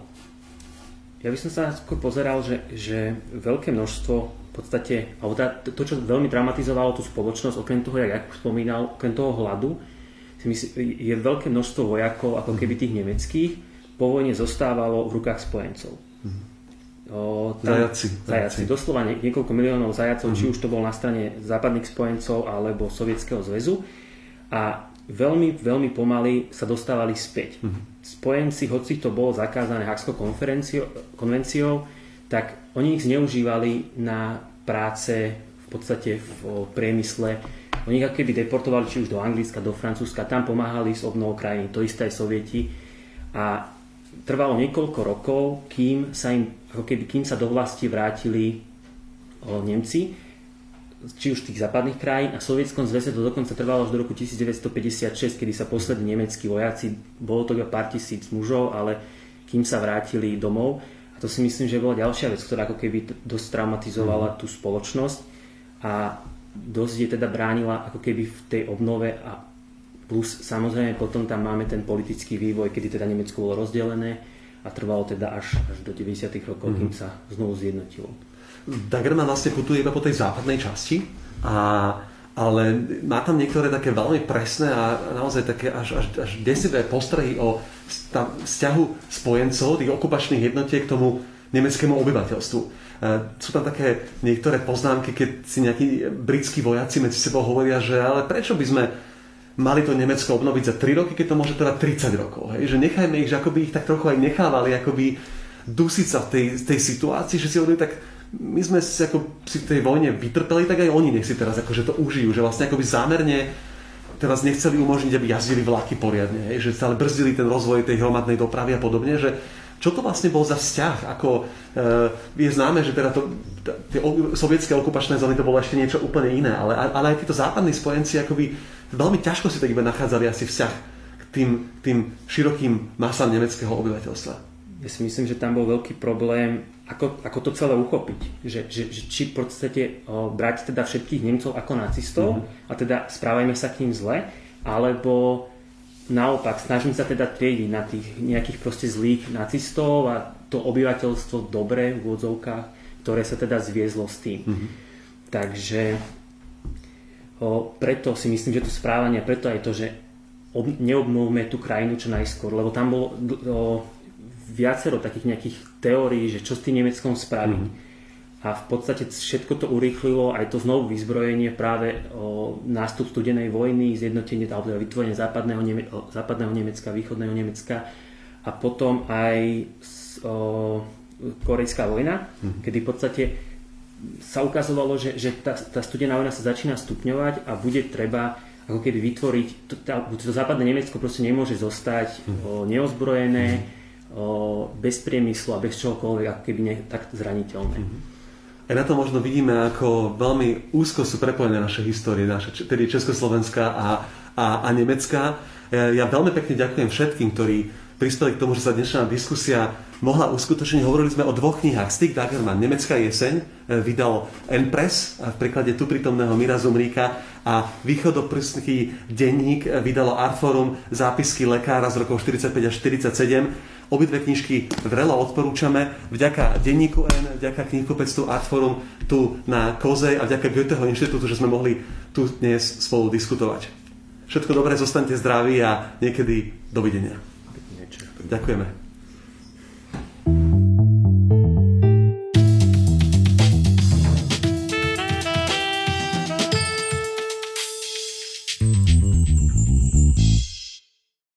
ja by som sa skôr pozeral, že, že veľké množstvo v podstate, alebo to, to, čo veľmi dramatizovalo tú spoločnosť, okrem toho, jak Jakub spomínal, okrem toho hladu, je veľké množstvo vojakov, ako keby tých nemeckých, po vojne zostávalo v rukách spojencov. Mm-hmm. O, tam, zajaci, zajaci. zajaci. Doslova nie, niekoľko miliónov zajacov, mm-hmm. či už to bol na strane západných spojencov, alebo Sovietskeho zväzu. A veľmi, veľmi pomaly sa dostávali späť. Mm-hmm. Spojenci, hoci to bolo zakázané Hagskou konvenciou, tak oni ich zneužívali na práce v podstate v priemysle. Oni ich akoby deportovali či už do Anglicka, do Francúzska, tam pomáhali s obnovou krajiny, to isté aj Sovieti. A trvalo niekoľko rokov, kým sa, im, ako keby, kým sa do vlasti vrátili Nemci, či už tých západných krajín, a v Sovietskom zväze to dokonca trvalo až do roku devätnásťstopäťdesiatšesť, kedy sa poslední nemeckí vojaci, bolo to iba pár tisíc mužov, ale kým sa vrátili domov. A to si myslím, že bola ďalšia vec, ktorá ako keby dosť traumatizovala tú spoločnosť a dosť je teda bránila ako keby v tej obnove. A plus samozrejme potom tam máme ten politický vývoj, kedy teda Nemecko bolo rozdelené a trvalo teda až, až do deväťdesiatych rokov, mm. kým sa znovu zjednotilo. Dagerman vlastne putuje iba po tej západnej časti, a, ale má tam niektoré také veľmi presné a naozaj také až, až, až desivé postrehy o tam, vzťahu spojencov, tých okupačných jednotiek k tomu nemeckému obyvateľstvu. Sú tam také niektoré poznámky, keď si nejakí britskí vojaci medzi sebou hovoria, že ale prečo by sme mali to Nemecko obnoviť za tri roky, keď to môže teda tridsať rokov. Hej? Že nechajme ich, že akoby ich tak trochu aj nechávali akoby dusiť sa v tej, tej situácii, že si oni tak my sme si, ako, si v tej vojne vytrpeli, tak aj oni nech si teraz akože to užijú, že vlastne akoby zámerne teraz nechceli umožniť, aby jazdili vlaky poriadne, hej? Že stále brzdili ten rozvoj tej hromadnej dopravy a podobne, že čo to vlastne bol za vzťah? Ako, e, je známe, že teda to, tie sovietské okupačné zóny to bolo ešte niečo úplne iné, ale, ale aj títo západní spojenci akoby veľmi ťažko si tak iba nachádzali asi vzťah k tým, tým širokým masám nemeckého obyvateľstva. Ja si myslím, že tam bol veľký problém, ako, ako to celé uchopiť. Že, že, že či v podstate o, brať teda všetkých Nemcov ako nacistov, mm-hmm. a teda správajme sa k ním zle, alebo naopak, snažím sa teda triediť na tých nejakých proste zlých nacistov a to obyvateľstvo dobré v úvodzovkách, ktoré sa teda zviezlo s tým. Mm-hmm. Takže o, preto si myslím, že to správanie, preto aj to, že ob, neobnovme tú krajinu čo najskôr, lebo tam bolo o, viacero takých nejakých teórií, že čo s tým Nemeckom spraviť. Mm-hmm. A v podstate všetko to urýchlilo, aj to znovu vyzbrojenie, práve o, nástup studenej vojny, zjednotenie, alebo vytvorenie západného, Neme- o, západného Nemecka, východného Nemecka a potom aj o, korejská vojna, mm-hmm. kedy v podstate sa ukazovalo, že, že tá, tá studená vojna sa začína stupňovať a bude treba ako keby vytvoriť, to, to západné Nemecko proste nemôže zostať mm-hmm. o, neozbrojené, mm-hmm. o, bez priemyslu a bez čohokoľvek, ako keby ne, tak zraniteľné. Mm-hmm. A na to možno vidíme, ako veľmi úzko sú prepojené naše histórie, naše, tedy Československá a, a, a Nemecká. Ja veľmi pekne ďakujem všetkým, ktorí prispeli k tomu, že sa dnešná diskusia mohla uskutočniť. Hovorili sme o dvoch knihách. Stig Dagerman, Nemecká jeseň, vydal N-Press, v preklade tu prítomného Mira Zumríka, a východoprsný denník vydalo Artforum, zápisky lekára z rokov štyridsaťpäť až štyridsaťsedem. Obidve knižky vrelo odporúčame. Vďaka denníku N, vďaka knihkupectvu Artforum tu na Kozej a vďaka Goetheho inštitútu, že sme mohli tu dnes spolu diskutovať. Všetko dobré, zostaňte zdraví a niekedy dovidenia. Ďakujeme.